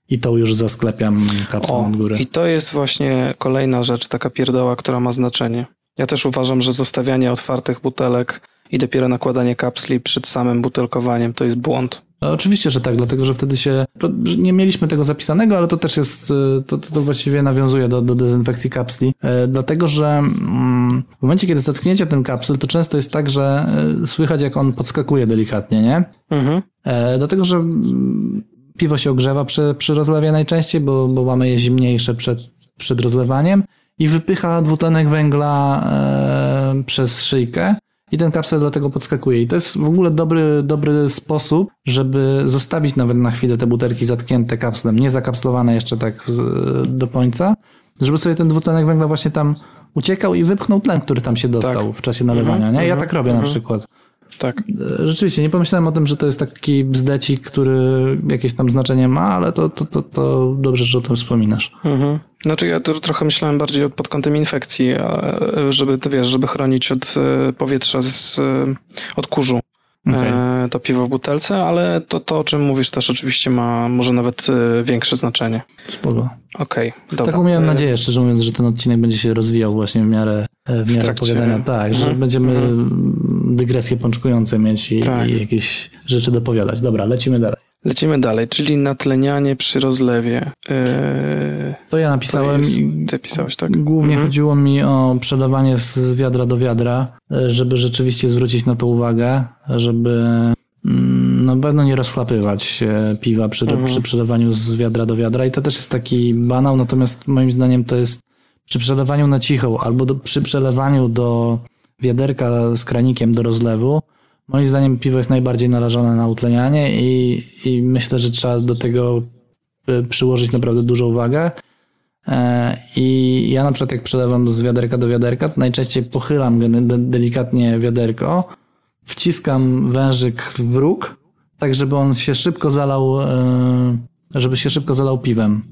i to już zasklepiam kapsłą od góry. I to jest właśnie kolejna rzecz, taka pierdoła, która ma znaczenie. Ja też uważam, że zostawianie otwartych butelek i dopiero nakładanie kapsli przed samym butelkowaniem to jest błąd. Oczywiście, że tak, dlatego że wtedy się... Nie mieliśmy tego zapisanego, ale to też jest... To, to właściwie nawiązuje do, do dezynfekcji kapsli, dlatego że w momencie, kiedy zatkniecie ten kapsel, to często jest tak, że słychać, jak on podskakuje delikatnie, nie? Mhm. Dlatego, że piwo się ogrzewa przy, przy rozlewie najczęściej, bo, bo mamy je zimniejsze przed, przed rozlewaniem i wypycha dwutlenek węgla przez szyjkę. I ten kapsel dlatego podskakuje. I to jest w ogóle dobry, dobry sposób, żeby zostawić nawet na chwilę te butelki zatknięte kapslem, nie zakapslowane jeszcze tak do końca, żeby sobie ten dwutlenek węgla właśnie tam uciekał i wypchnął tlen, który tam się dostał tak. w czasie nalewania. Mm-hmm, nie? Ja tak robię mm-hmm. na przykład. Tak. Rzeczywiście, nie pomyślałem o tym, że to jest taki bzdecik, który jakieś tam znaczenie ma, ale to, to, to, to dobrze, że o tym wspominasz. Mhm. Znaczy ja to trochę myślałem bardziej pod kątem infekcji, żeby, ty wiesz, żeby chronić od powietrza, z, od kurzu okay. to piwo w butelce, ale to, to, o czym mówisz, też oczywiście ma może nawet większe znaczenie. Spoko. Okej, dobra. Taką miałem nadzieję, szczerze mówiąc, że ten odcinek będzie się rozwijał właśnie w miarę, w miarę w opowiadania. Tak, że mm, będziemy mm. dygresje pączkujące mieć i, tak. i jakieś rzeczy dopowiadać. Dobra, lecimy dalej. Lecimy dalej, czyli natlenianie przy rozlewie. Yy, to ja napisałem. To jest, ty pisałeś, tak? Głównie mm. chodziło mi o przelewanie z wiadra do wiadra, żeby rzeczywiście zwrócić na to uwagę, żeby... na pewno nie rozchlapywać piwa przy, mhm. przy przelewaniu z wiadra do wiadra i to też jest taki banał, natomiast moim zdaniem to jest przy przelewaniu na cichą albo do, przy przelewaniu do wiaderka z kranikiem do rozlewu, moim zdaniem piwo jest najbardziej narażone na utlenianie i, i myślę, że trzeba do tego przyłożyć naprawdę dużą uwagę. I ja na przykład jak przelewam z wiaderka do wiaderka, najczęściej pochylam delikatnie wiaderko, wciskam wężyk w róg, tak żeby on się szybko zalał żeby się szybko zalał piwem.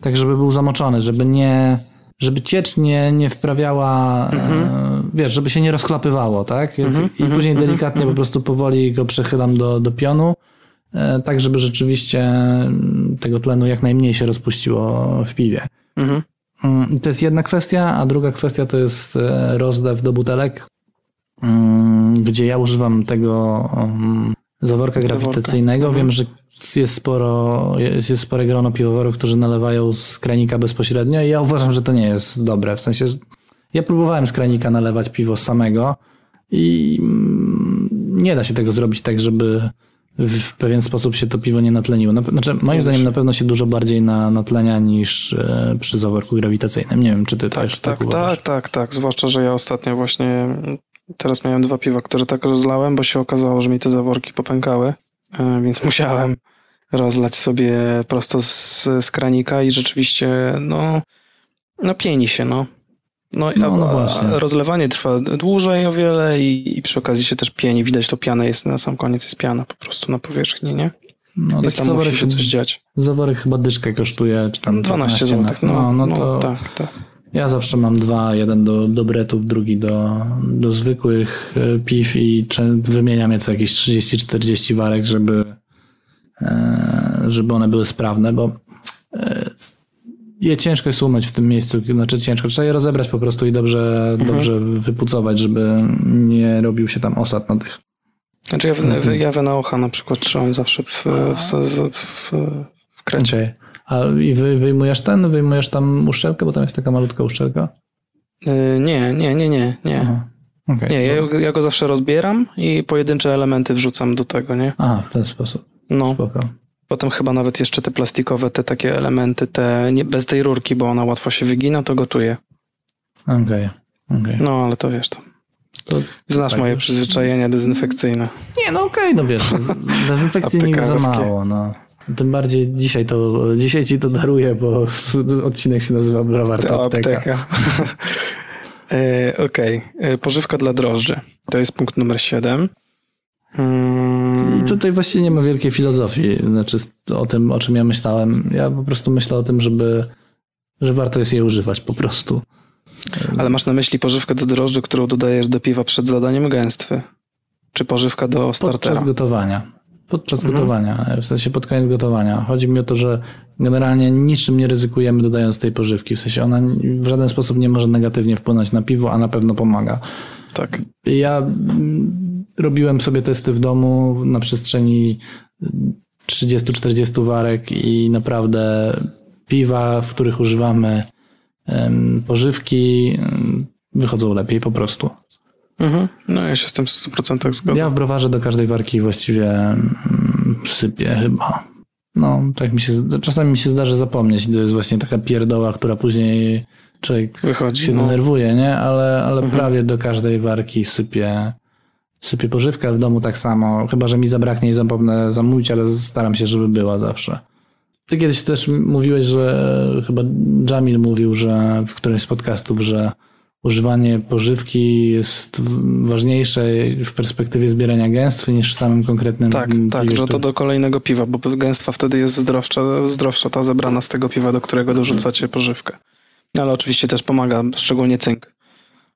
Tak, żeby był zamoczony, żeby nie... żeby ciecz nie, nie wprawiała, mm-hmm. e, wiesz, żeby się nie rozchlapywało, tak? Więc mm-hmm, i mm-hmm, później delikatnie mm-hmm. po prostu powoli go przechylam do, do pionu, e, tak żeby rzeczywiście tego tlenu jak najmniej się rozpuściło w piwie. Mm-hmm. E, to jest jedna kwestia, a druga kwestia to jest rozlew do butelek, e, gdzie ja używam tego um, zaworka grawitacyjnego. Mm-hmm. Wiem, że jest sporo, jest spore grono piwowarów, którzy nalewają z kranika bezpośrednio i ja uważam, że to nie jest dobre. W sensie, że ja próbowałem z kranika nalewać piwo samego i nie da się tego zrobić tak, żeby w pewien sposób się to piwo nie natleniło. Znaczy, moim zdaniem na pewno się dużo bardziej na, natlenia niż przy zaworku grawitacyjnym. Nie wiem, czy ty tak, też tak, tak uważasz? Tak, tak, tak. Zwłaszcza, że ja ostatnio właśnie teraz miałem dwa piwa, które tak rozlałem, bo się okazało, że mi te zaworki popękały. Więc musiałem rozlać sobie prosto z, z kranika i rzeczywiście, no, no pieni się, no. No, no, no właśnie. Rozlewanie trwa dłużej o wiele i, i przy okazji się też pieni. Widać, to piana jest, na sam koniec jest piana po prostu na powierzchni, nie? No, więc tam musi się coś dziać. Zaworek chyba dyszkę kosztuje, czy tam dwanaście złotych. No, no, no to... tak, tak. Ja zawsze mam dwa, jeden do, do bretów, drugi do, do zwykłych piw i wymieniam je co jakieś trzydzieści czterdzieści warek, żeby, żeby one były sprawne, bo je ciężko jest umyć w tym miejscu, znaczy ciężko, trzeba je rozebrać po prostu i dobrze, mhm. dobrze wypucować, żeby nie robił się tam osad na tych. Znaczy ja, wy, ja wynaocha na przykład trzymam zawsze w, w, w, w, w kręcie. Okay. A i wy, wyjmujesz ten, wyjmujesz tam uszczelkę, bo tam jest taka malutka uszczelka? Yy, nie, nie, nie, nie. Nie, okay, nie ja, ja go zawsze rozbieram i pojedyncze elementy wrzucam do tego, nie? Aha, w ten sposób. No. Spoko. Potem chyba nawet jeszcze te plastikowe, te takie elementy, te nie, bez tej rurki, bo ona łatwo się wygina, to gotuję. Okej, okay, okej. Okay. No, ale to wiesz to. To znasz tak moje już... przyzwyczajenia dezynfekcyjne. Nie, no okej, okay, no wiesz, dezynfekcji nigdy za mało, no. Tym bardziej dzisiaj to dzisiaj ci to daruję, bo odcinek się nazywa Browar to apteka. apteka. e, Okej. Okay. Pożywka dla drożdży. To jest punkt numer siedem. Hmm. I tutaj właśnie nie ma wielkiej filozofii. Znaczy o tym, o czym ja myślałem. Ja po prostu myślę o tym, żeby że warto jest jej używać po prostu. Ale masz na myśli pożywkę do drożdży, którą dodajesz do piwa przed zadaniem gęstwy? Czy pożywka do startera? Podczas gotowania. Podczas mhm. gotowania, w sensie pod koniec gotowania. Chodzi mi o to, że generalnie niczym nie ryzykujemy dodając tej pożywki. W sensie ona w żaden sposób nie może negatywnie wpłynąć na piwo, a na pewno pomaga. Tak. Ja robiłem sobie testy w domu na przestrzeni trzydziestu czterdziestu warek i naprawdę piwa, w których używamy pożywki, wychodzą lepiej po prostu. Mhm. No ja się z tym w stu procentach zgadzam. Ja w browarze do każdej warki właściwie sypię chyba. No, tak mi się, czasami mi się zdarzy zapomnieć i to jest właśnie taka pierdoła, która później człowiek wychodzi, się no. denerwuje, nie? Ale, ale mhm. prawie do każdej warki sypię, sypię pożywkę, w domu tak samo. Chyba, że mi zabraknie i zapomnę zamówić, ale staram się, żeby była zawsze. Ty kiedyś też mówiłeś, że chyba Jamil mówił, że w którymś z podcastów, że używanie pożywki jest ważniejsze w perspektywie zbierania gęstwy niż w samym konkretnym tak, piwie. Tak, że to do kolejnego piwa, bo gęstwa wtedy jest zdrowsza, zdrowsza ta zebrana z tego piwa, do którego dorzucacie pożywkę. Ale oczywiście też pomaga, szczególnie cynk,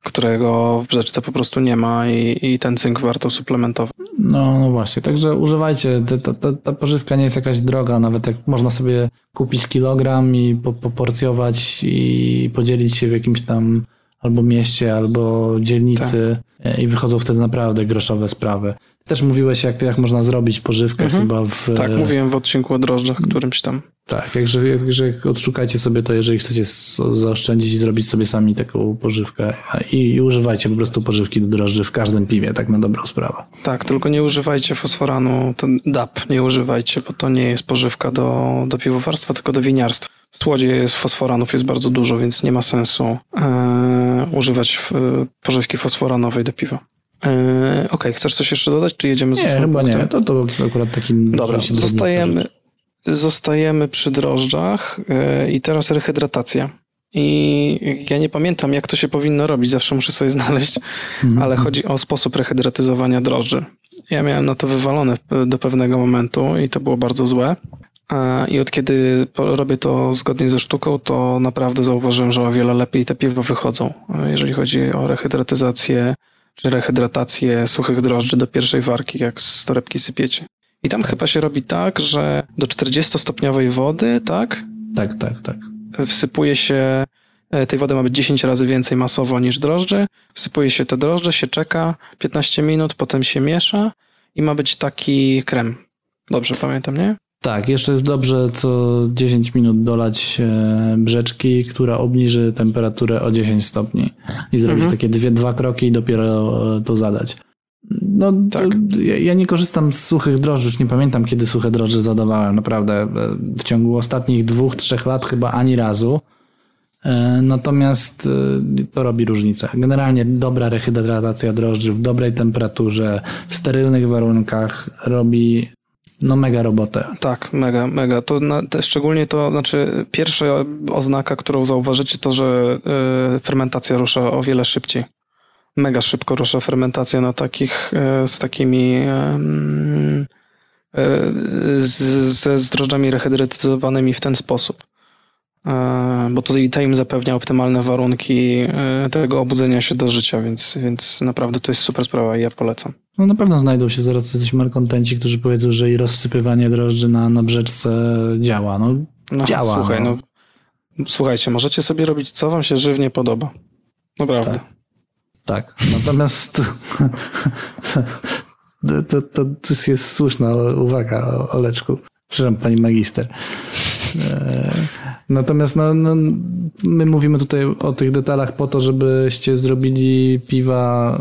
którego w rzeczce po prostu nie ma i, i ten cynk warto suplementować. No, no właśnie, także używajcie. Ta, ta, ta pożywka nie jest jakaś droga, nawet jak można sobie kupić kilogram i po, poporcjować i podzielić się w jakimś tam albo mieście, albo dzielnicy tak. i wychodzą wtedy naprawdę groszowe sprawy. Też mówiłeś, jak, jak można zrobić pożywkę mhm. chyba w... Tak, mówiłem w odcinku o drożdżach którymś tam. Tak, jakże, jakże odszukajcie sobie to, jeżeli chcecie zaoszczędzić i zrobić sobie sami taką pożywkę i, i używajcie po prostu pożywki do drożdży w każdym piwie, tak na dobrą sprawę. Tak, tylko nie używajcie fosforanu, ten D A P nie używajcie, bo to nie jest pożywka do, do piwowarstwa, tylko do winiarstwa. W słodzie jest fosforanów, jest bardzo dużo, więc nie ma sensu e, używać e, pożywki fosforanowej do piwa. E, Okej, okay, chcesz coś jeszcze dodać, czy jedziemy z Nie, chyba punktem? Nie, to, to akurat taki... Dobra, zostajemy, zostajemy przy drożdżach e, i teraz rehydratacja. I ja nie pamiętam, jak to się powinno robić, zawsze muszę sobie znaleźć, mhm. ale chodzi o sposób rehydratyzowania drożdży. Ja miałem na to wywalone do pewnego momentu i to było bardzo złe. I od kiedy robię to zgodnie ze sztuką, to naprawdę zauważyłem, że o wiele lepiej te piwa wychodzą. Jeżeli chodzi o rehydratyzację, czy rehydratację suchych drożdży do pierwszej warki, jak z torebki sypiecie. I tam chyba się robi tak, że do czterdziestostopniowej wody, tak? Tak, tak, tak. Wsypuje się, tej wody ma być dziesięć razy więcej masowo niż drożdży, wsypuje się te drożdże, się czeka piętnaście minut, potem się miesza i ma być taki krem. Dobrze pamiętam, nie? Tak, jeszcze jest dobrze co dziesięć minut dolać brzeczki, która obniży temperaturę o dziesięć stopni i zrobić mhm. takie dwie, dwa kroki i dopiero to zadać. No, tak. to ja, ja nie korzystam z suchych drożdży, już nie pamiętam, kiedy suche drożdże zadawałem, naprawdę w ciągu ostatnich dwóch, trzech lat chyba ani razu. Natomiast to robi różnicę. Generalnie dobra rehydratacja drożdży w dobrej temperaturze, w sterylnych warunkach robi no mega robotę. Tak, mega, mega. To na, te, szczególnie to, znaczy pierwsza oznaka, którą zauważycie, to, że y, fermentacja rusza o wiele szybciej. Mega szybko rusza fermentacja na takich, y, z takimi y, y, z, ze zdrożdżami rehydrytyzowanymi w ten sposób. Y, bo to i ta im zapewnia optymalne warunki y, tego obudzenia się do życia, więc, więc naprawdę to jest super sprawa i ja polecam. No na pewno znajdą się zaraz jacyś malkontenci, którzy powiedzą, że i rozsypywanie drożdży na, na brzeczce działa. No, no działa. Słuchaj, no. No, słuchajcie, możecie sobie robić, co wam się żywnie podoba. Naprawdę. Tak. Tak. Natomiast to, to, to, to jest słuszna uwaga, Oleczku. Przepraszam, pani magister. Natomiast no, no, my mówimy tutaj o tych detalach po to, żebyście zrobili piwa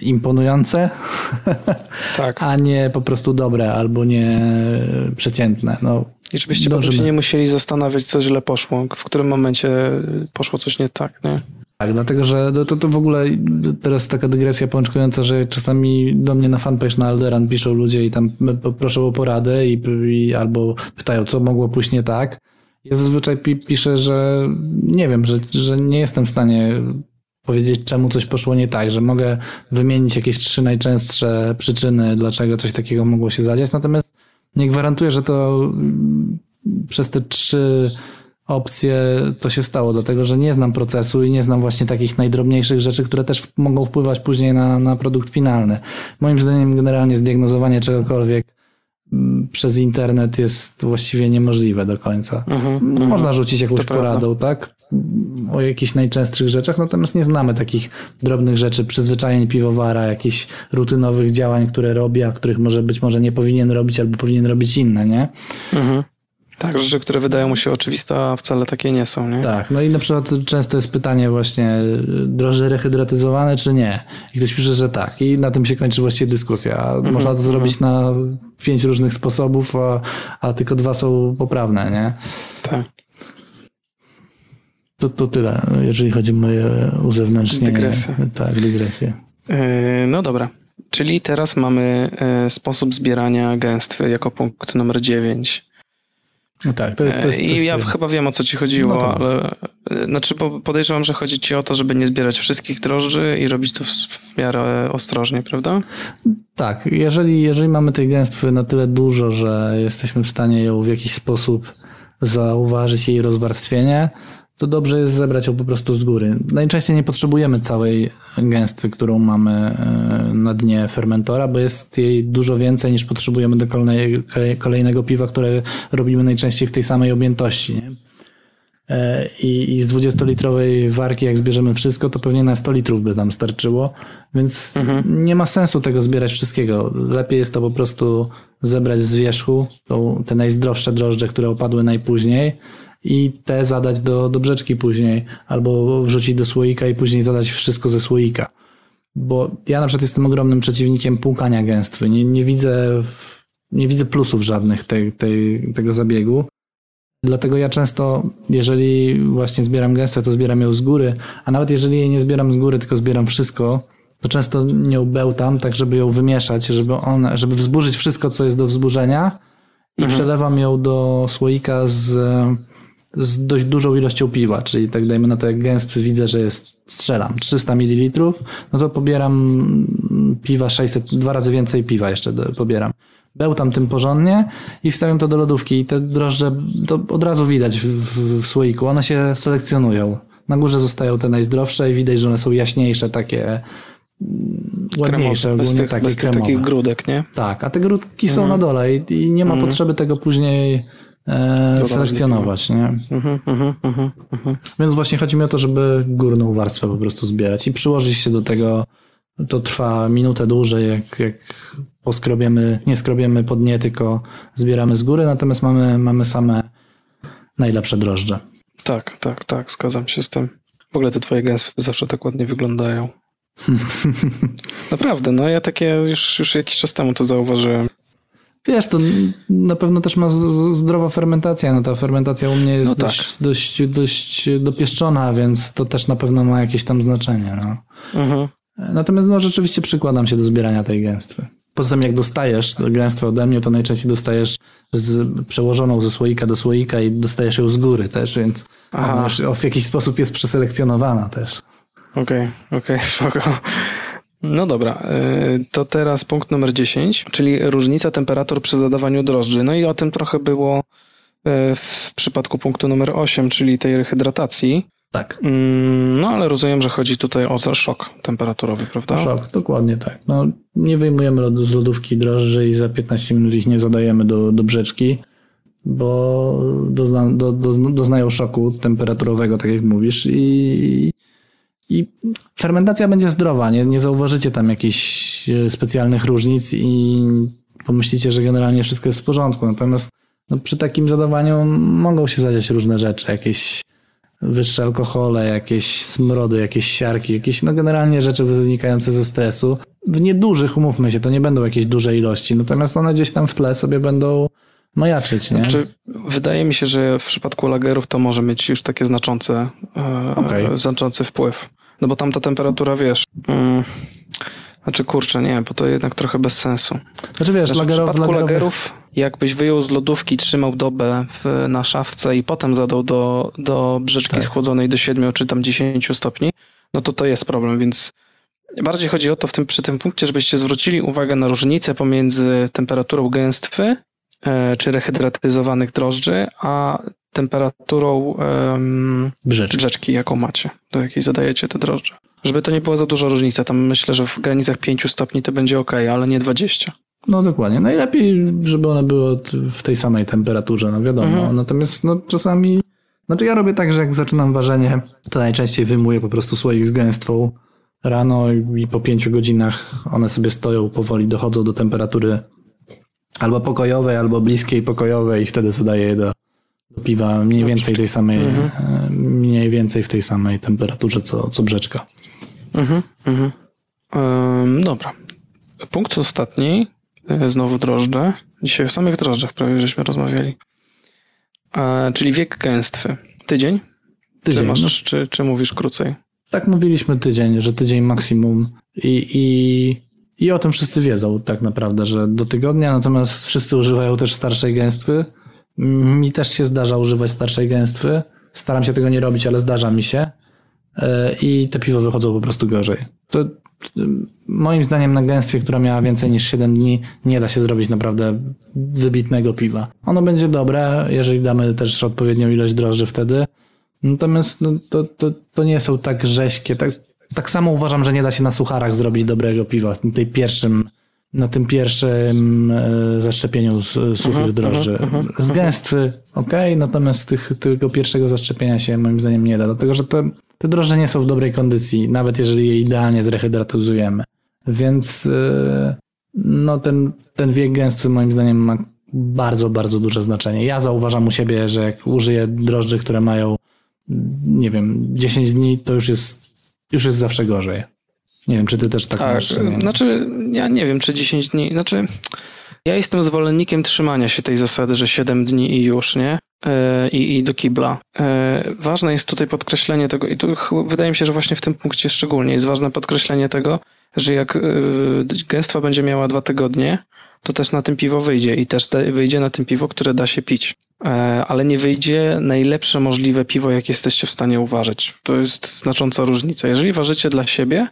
imponujące, tak. a nie po prostu dobre albo nie przeciętne. No, i żebyście potem się nie musieli zastanawiać, co źle poszło, w którym momencie poszło coś nie tak, nie? Tak, dlatego, że to, to w ogóle teraz taka dygresja pączkująca, że czasami do mnie na fanpage na Alderan piszą ludzie i tam proszą o poradę i, i albo pytają, co mogło pójść nie tak. Ja zazwyczaj pi, piszę, że nie wiem, że, że nie jestem w stanie powiedzieć, czemu coś poszło nie tak, że mogę wymienić jakieś trzy najczęstsze przyczyny, dlaczego coś takiego mogło się zadziać, natomiast nie gwarantuję, że to przez te trzy opcje to się stało, dlatego że nie znam procesu i nie znam właśnie takich najdrobniejszych rzeczy, które też mogą wpływać później na, na produkt finalny. Moim zdaniem generalnie zdiagnozowanie czegokolwiek przez internet jest właściwie niemożliwe do końca. Uh-huh, uh-huh. Można rzucić jakąś to poradą, prawda. Tak? O jakichś najczęstszych rzeczach, natomiast nie znamy takich drobnych rzeczy, przyzwyczajeń piwowara, jakichś rutynowych działań, które robi, a których może być może nie powinien robić albo powinien robić inne, nie? Uh-huh. Tak, rzeczy, które wydają mu się oczywiste, a wcale takie nie są, nie? Tak, no i na przykład często jest pytanie właśnie, drożdże rehydratyzowane czy nie? I ktoś pisze, że tak. I na tym się kończy właściwie dyskusja. Mm-hmm, można to mm-hmm. zrobić na pięć różnych sposobów, a, a tylko dwa są poprawne, nie? Tak. To, to tyle, jeżeli chodzi o moje uzewnętrznienie. Dygresje. Tak, dygresje. Yy, no dobra. Czyli teraz mamy y, sposób zbierania gęstwy jako punkt numer dziewięć. No tak, to jest, to jest I ja tyle. Chyba wiem, o co ci chodziło, no tak. ale znaczy podejrzewam, że chodzi ci o to, żeby nie zbierać wszystkich drożdży i robić to w miarę ostrożnie, prawda? Tak, jeżeli, jeżeli mamy tej gęstwy na tyle dużo, że jesteśmy w stanie ją w jakiś sposób zauważyć, jej rozwarstwienie, to dobrze jest zebrać ją po prostu z góry. Najczęściej nie potrzebujemy całej gęstwy, którą mamy na dnie fermentora, bo jest jej dużo więcej niż potrzebujemy do kolejne, kolejnego piwa, które robimy najczęściej w tej samej objętości. Nie? I, i z dwudziestolitrowej warki, jak zbierzemy wszystko, to pewnie na sto litrów by nam starczyło, więc mhm. nie ma sensu tego zbierać wszystkiego. Lepiej jest to po prostu zebrać z wierzchu tą, te najzdrowsze drożdże, które opadły najpóźniej, i te zadać do, do brzeczki później, albo wrzucić do słoika i później zadać wszystko ze słoika. Bo ja na przykład jestem ogromnym przeciwnikiem płukania gęstwy. Nie, nie, widzę, nie widzę plusów żadnych tej, tej, tego zabiegu. Dlatego ja często, jeżeli właśnie zbieram gęstwę, to zbieram ją z góry, a nawet jeżeli jej nie zbieram z góry, tylko zbieram wszystko, to często nią bełtam, tak żeby ją wymieszać, żeby, ona, żeby wzburzyć wszystko, co jest do wzburzenia i mhm. przelewam ją do słoika z... z dość dużą ilością piwa, czyli tak dajmy na to, jak gęstwy widzę, że jest, strzelam trzysta mililitrów, no to pobieram piwa sześćset, dwa razy więcej piwa jeszcze do, pobieram. bełtam tym porządnie i wstawiam to do lodówki i te drożdże to od razu widać w, w, w słoiku, one się selekcjonują. Na górze zostają te najzdrowsze i widać, że one są jaśniejsze, takie ładniejsze, kremowe, ogólnie takie kremowe. Bez takich grudek, nie? Tak, a te grudki mhm. są na dole i, i nie ma mhm. potrzeby tego później e, selekcjonować, nie? Mhm, mhm, mhm, mhm. Więc właśnie chodzi mi o to, żeby górną warstwę po prostu zbierać i przyłożyć się do tego. To trwa minutę dłużej, jak, jak poskrobiemy, nie skrobiemy pod nie, tylko zbieramy z góry, natomiast mamy, mamy same najlepsze drożdże. Tak, tak, tak, zgadzam się z tym. W ogóle te twoje gęstwy zawsze tak ładnie wyglądają. Naprawdę, no ja takie już, już jakiś czas temu to zauważyłem. Wiesz, to na pewno też ma z, z, zdrowa fermentacja, no ta fermentacja u mnie jest no tak. dość, dość, dość dopieszczona, więc to też na pewno ma jakieś tam znaczenie. No. Mhm. Natomiast no, rzeczywiście przykładam się do zbierania tej gęstwy. Poza tym jak dostajesz gęstwę ode mnie, to najczęściej dostajesz z, przełożoną ze słoika do słoika i dostajesz ją z góry też, więc ona już w jakiś sposób jest przeselekcjonowana też. Okej, okay, okej, okay, spoko. No dobra, to teraz punkt numer dziesięć, czyli różnica temperatur przy zadawaniu drożdży. No i o tym trochę było w przypadku punktu numer osiem, czyli tej rehydratacji. Tak. No ale rozumiem, że chodzi tutaj o szok temperaturowy, prawda? Szok, dokładnie tak. No, nie wyjmujemy z lodówki drożdży i za piętnaście minut ich nie zadajemy do, do brzeczki, bo dozna, do, do, doznają szoku temperaturowego, tak jak mówisz, i, i fermentacja będzie zdrowa, nie, nie zauważycie tam jakichś specjalnych różnic i pomyślicie, że generalnie wszystko jest w porządku, natomiast no, przy takim zadawaniu mogą się zadziać różne rzeczy, jakieś wyższe alkohole, jakieś smrody, jakieś siarki, jakieś no generalnie rzeczy wynikające ze stresu. W niedużych, umówmy się, to nie będą jakieś duże ilości, natomiast one gdzieś tam w tle sobie będą majaczyć, nie? Znaczy, wydaje mi się, że w przypadku lagerów to może mieć już takie znaczące, okay. e, znaczący wpływ. No bo tam ta temperatura, wiesz... Mm, znaczy kurczę, nie, bo to jednak trochę bez sensu. Znaczy wiesz, znaczy, lagerow, w przypadku lagerowych... lagerów, jakbyś wyjął z lodówki, trzymał dobę w, na szafce i potem zadał do, do brzeczki tak. schłodzonej do siedmiu czy tam dziesięciu stopni, no to to jest problem, więc bardziej chodzi o to w tym, przy tym punkcie, żebyście zwrócili uwagę na różnicę pomiędzy temperaturą gęstwy e, czy rehydratyzowanych drożdży, a temperaturą e, brzeczki. brzeczki, jaką macie, do jakiej zadajecie te drożdże. Żeby to nie była za duża różnica, tam myślę, że w granicach pięciu stopni to będzie ok, ale nie dwadzieścia. No dokładnie, najlepiej, żeby one były w tej samej temperaturze, no wiadomo. Mhm. Natomiast no, czasami, znaczy ja robię tak, że jak zaczynam ważenie, to najczęściej wyjmuję po prostu słoik z gęstwą rano i po pięciu godzinach one sobie stoją, powoli dochodzą do temperatury albo pokojowej, albo bliskiej pokojowej i wtedy zadaję je do piwa mniej więcej tej samej, mhm. mniej więcej w tej samej temperaturze co, co brzeczka. Mhm, mhm. Ym, dobra. Punkt ostatni, znowu drożdże. Dzisiaj o samych drożdżach prawie żeśmy rozmawiali. E, czyli wiek gęstwy. Tydzień? Tydzień. Czy, masz, no. czy, czy mówisz krócej? Tak mówiliśmy tydzień, że tydzień maksimum i, i, i o tym wszyscy wiedzą tak naprawdę, że do tygodnia, natomiast wszyscy używają też starszej gęstwy. Mi też się zdarza używać starszej gęstwy. Staram się tego nie robić, ale zdarza mi się. I te piwo wychodzą po prostu gorzej. To, moim zdaniem na gęstwie, która miała więcej niż siedem dni, nie da się zrobić naprawdę wybitnego piwa. Ono będzie dobre, jeżeli damy też odpowiednią ilość drożdży wtedy. Natomiast no, to, to, to nie są tak rześkie. Tak, tak samo uważam, że nie da się na sucharach zrobić dobrego piwa. Na tej pierwszym na tym pierwszym zaszczepieniu suchych aha, drożdży. Aha, aha, z gęstwy okej, okay, natomiast tych, tego pierwszego zaszczepienia się moim zdaniem nie da, dlatego że te, te drożdże nie są w dobrej kondycji, nawet jeżeli je idealnie zrehydratyzujemy. Więc no ten, ten wiek gęstwy moim zdaniem ma bardzo, bardzo duże znaczenie. Ja zauważam u siebie, że jak użyję drożdży, które mają nie wiem, dziesięć dni, to już jest, już jest zawsze gorzej. Nie wiem, czy ty też tak, tak masz? Nie? Znaczy, ja nie wiem, czy dziesięć dni... Znaczy, ja jestem zwolennikiem trzymania się tej zasady, że siedem dni i już, nie? I, i do kibla. Ważne jest tutaj podkreślenie tego i tu wydaje mi się, że właśnie w tym punkcie szczególnie jest ważne podkreślenie tego, że jak gęstwa będzie miała dwa tygodnie, to też na tym piwo wyjdzie i też wyjdzie na tym piwo, które da się pić. Ale nie wyjdzie najlepsze możliwe piwo, jakie jesteście w stanie uważyć. To jest znacząca różnica. Jeżeli ważycie dla siebie,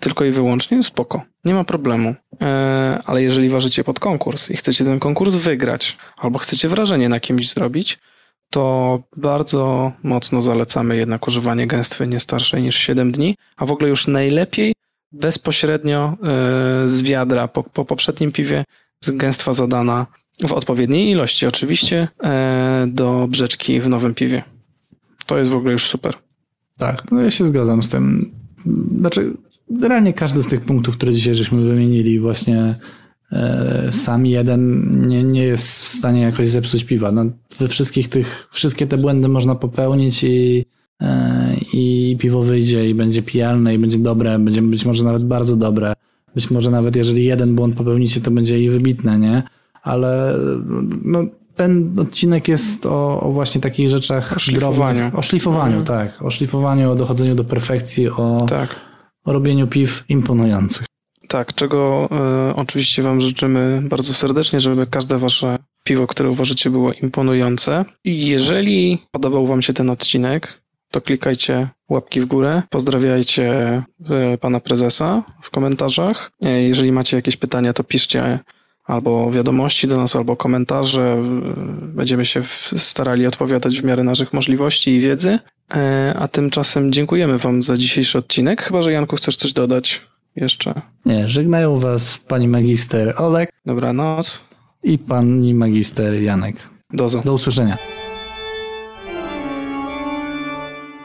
tylko i wyłącznie, spoko, nie ma problemu. Eee, ale jeżeli ważycie pod konkurs i chcecie ten konkurs wygrać, albo chcecie wrażenie na kimś zrobić, to bardzo mocno zalecamy jednak używanie gęstwy nie starszej niż siedem dni, a w ogóle już najlepiej bezpośrednio yy, z wiadra po, po poprzednim piwie, gęstwa zadana w odpowiedniej ilości oczywiście yy, do brzeczki w nowym piwie. To jest w ogóle już super. Tak, no ja się zgadzam z tym. Znaczy, generalnie każdy z tych punktów, które dzisiaj żeśmy wymienili, właśnie sam jeden nie, nie jest w stanie jakoś zepsuć piwa. No, we wszystkich tych, wszystkie te błędy można popełnić i, i piwo wyjdzie i będzie pijalne i będzie dobre, będzie być może nawet bardzo dobre. Być może nawet jeżeli jeden błąd popełnicie, to będzie i wybitne, nie? Ale no, ten odcinek jest o, o właśnie takich rzeczach o drobnych. O szlifowaniu, mhm. tak. O szlifowaniu, o dochodzeniu do perfekcji, o, tak. o robieniu piw imponujących. Tak, czego y, oczywiście Wam życzymy bardzo serdecznie, żeby każde Wasze piwo, które uważacie, było imponujące. I jeżeli podobał Wam się ten odcinek, to klikajcie łapki w górę, pozdrawiajcie y, Pana Prezesa w komentarzach. Y, jeżeli macie jakieś pytania, to piszcie albo wiadomości do nas, albo komentarze. Y, będziemy się w, starali odpowiadać w miarę naszych możliwości i wiedzy. Y, a tymczasem dziękujemy Wam za dzisiejszy odcinek. Chyba że, Janku, chcesz coś dodać? Jeszcze. Nie, żegnają Was pani magister Olek. Dobranoc. I pani magister Janek. Dozo. Do usłyszenia.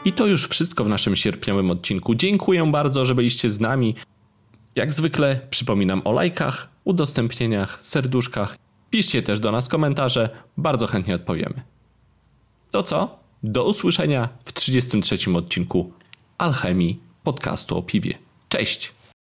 I to już wszystko w naszym sierpniowym odcinku. Dziękuję bardzo, że byliście z nami. Jak zwykle przypominam o lajkach, udostępnieniach, serduszkach. Piszcie też do nas komentarze. Bardzo chętnie odpowiemy. To co? Do usłyszenia w trzydziestym trzecim odcinku Alchemii podcastu o piwie. Cześć!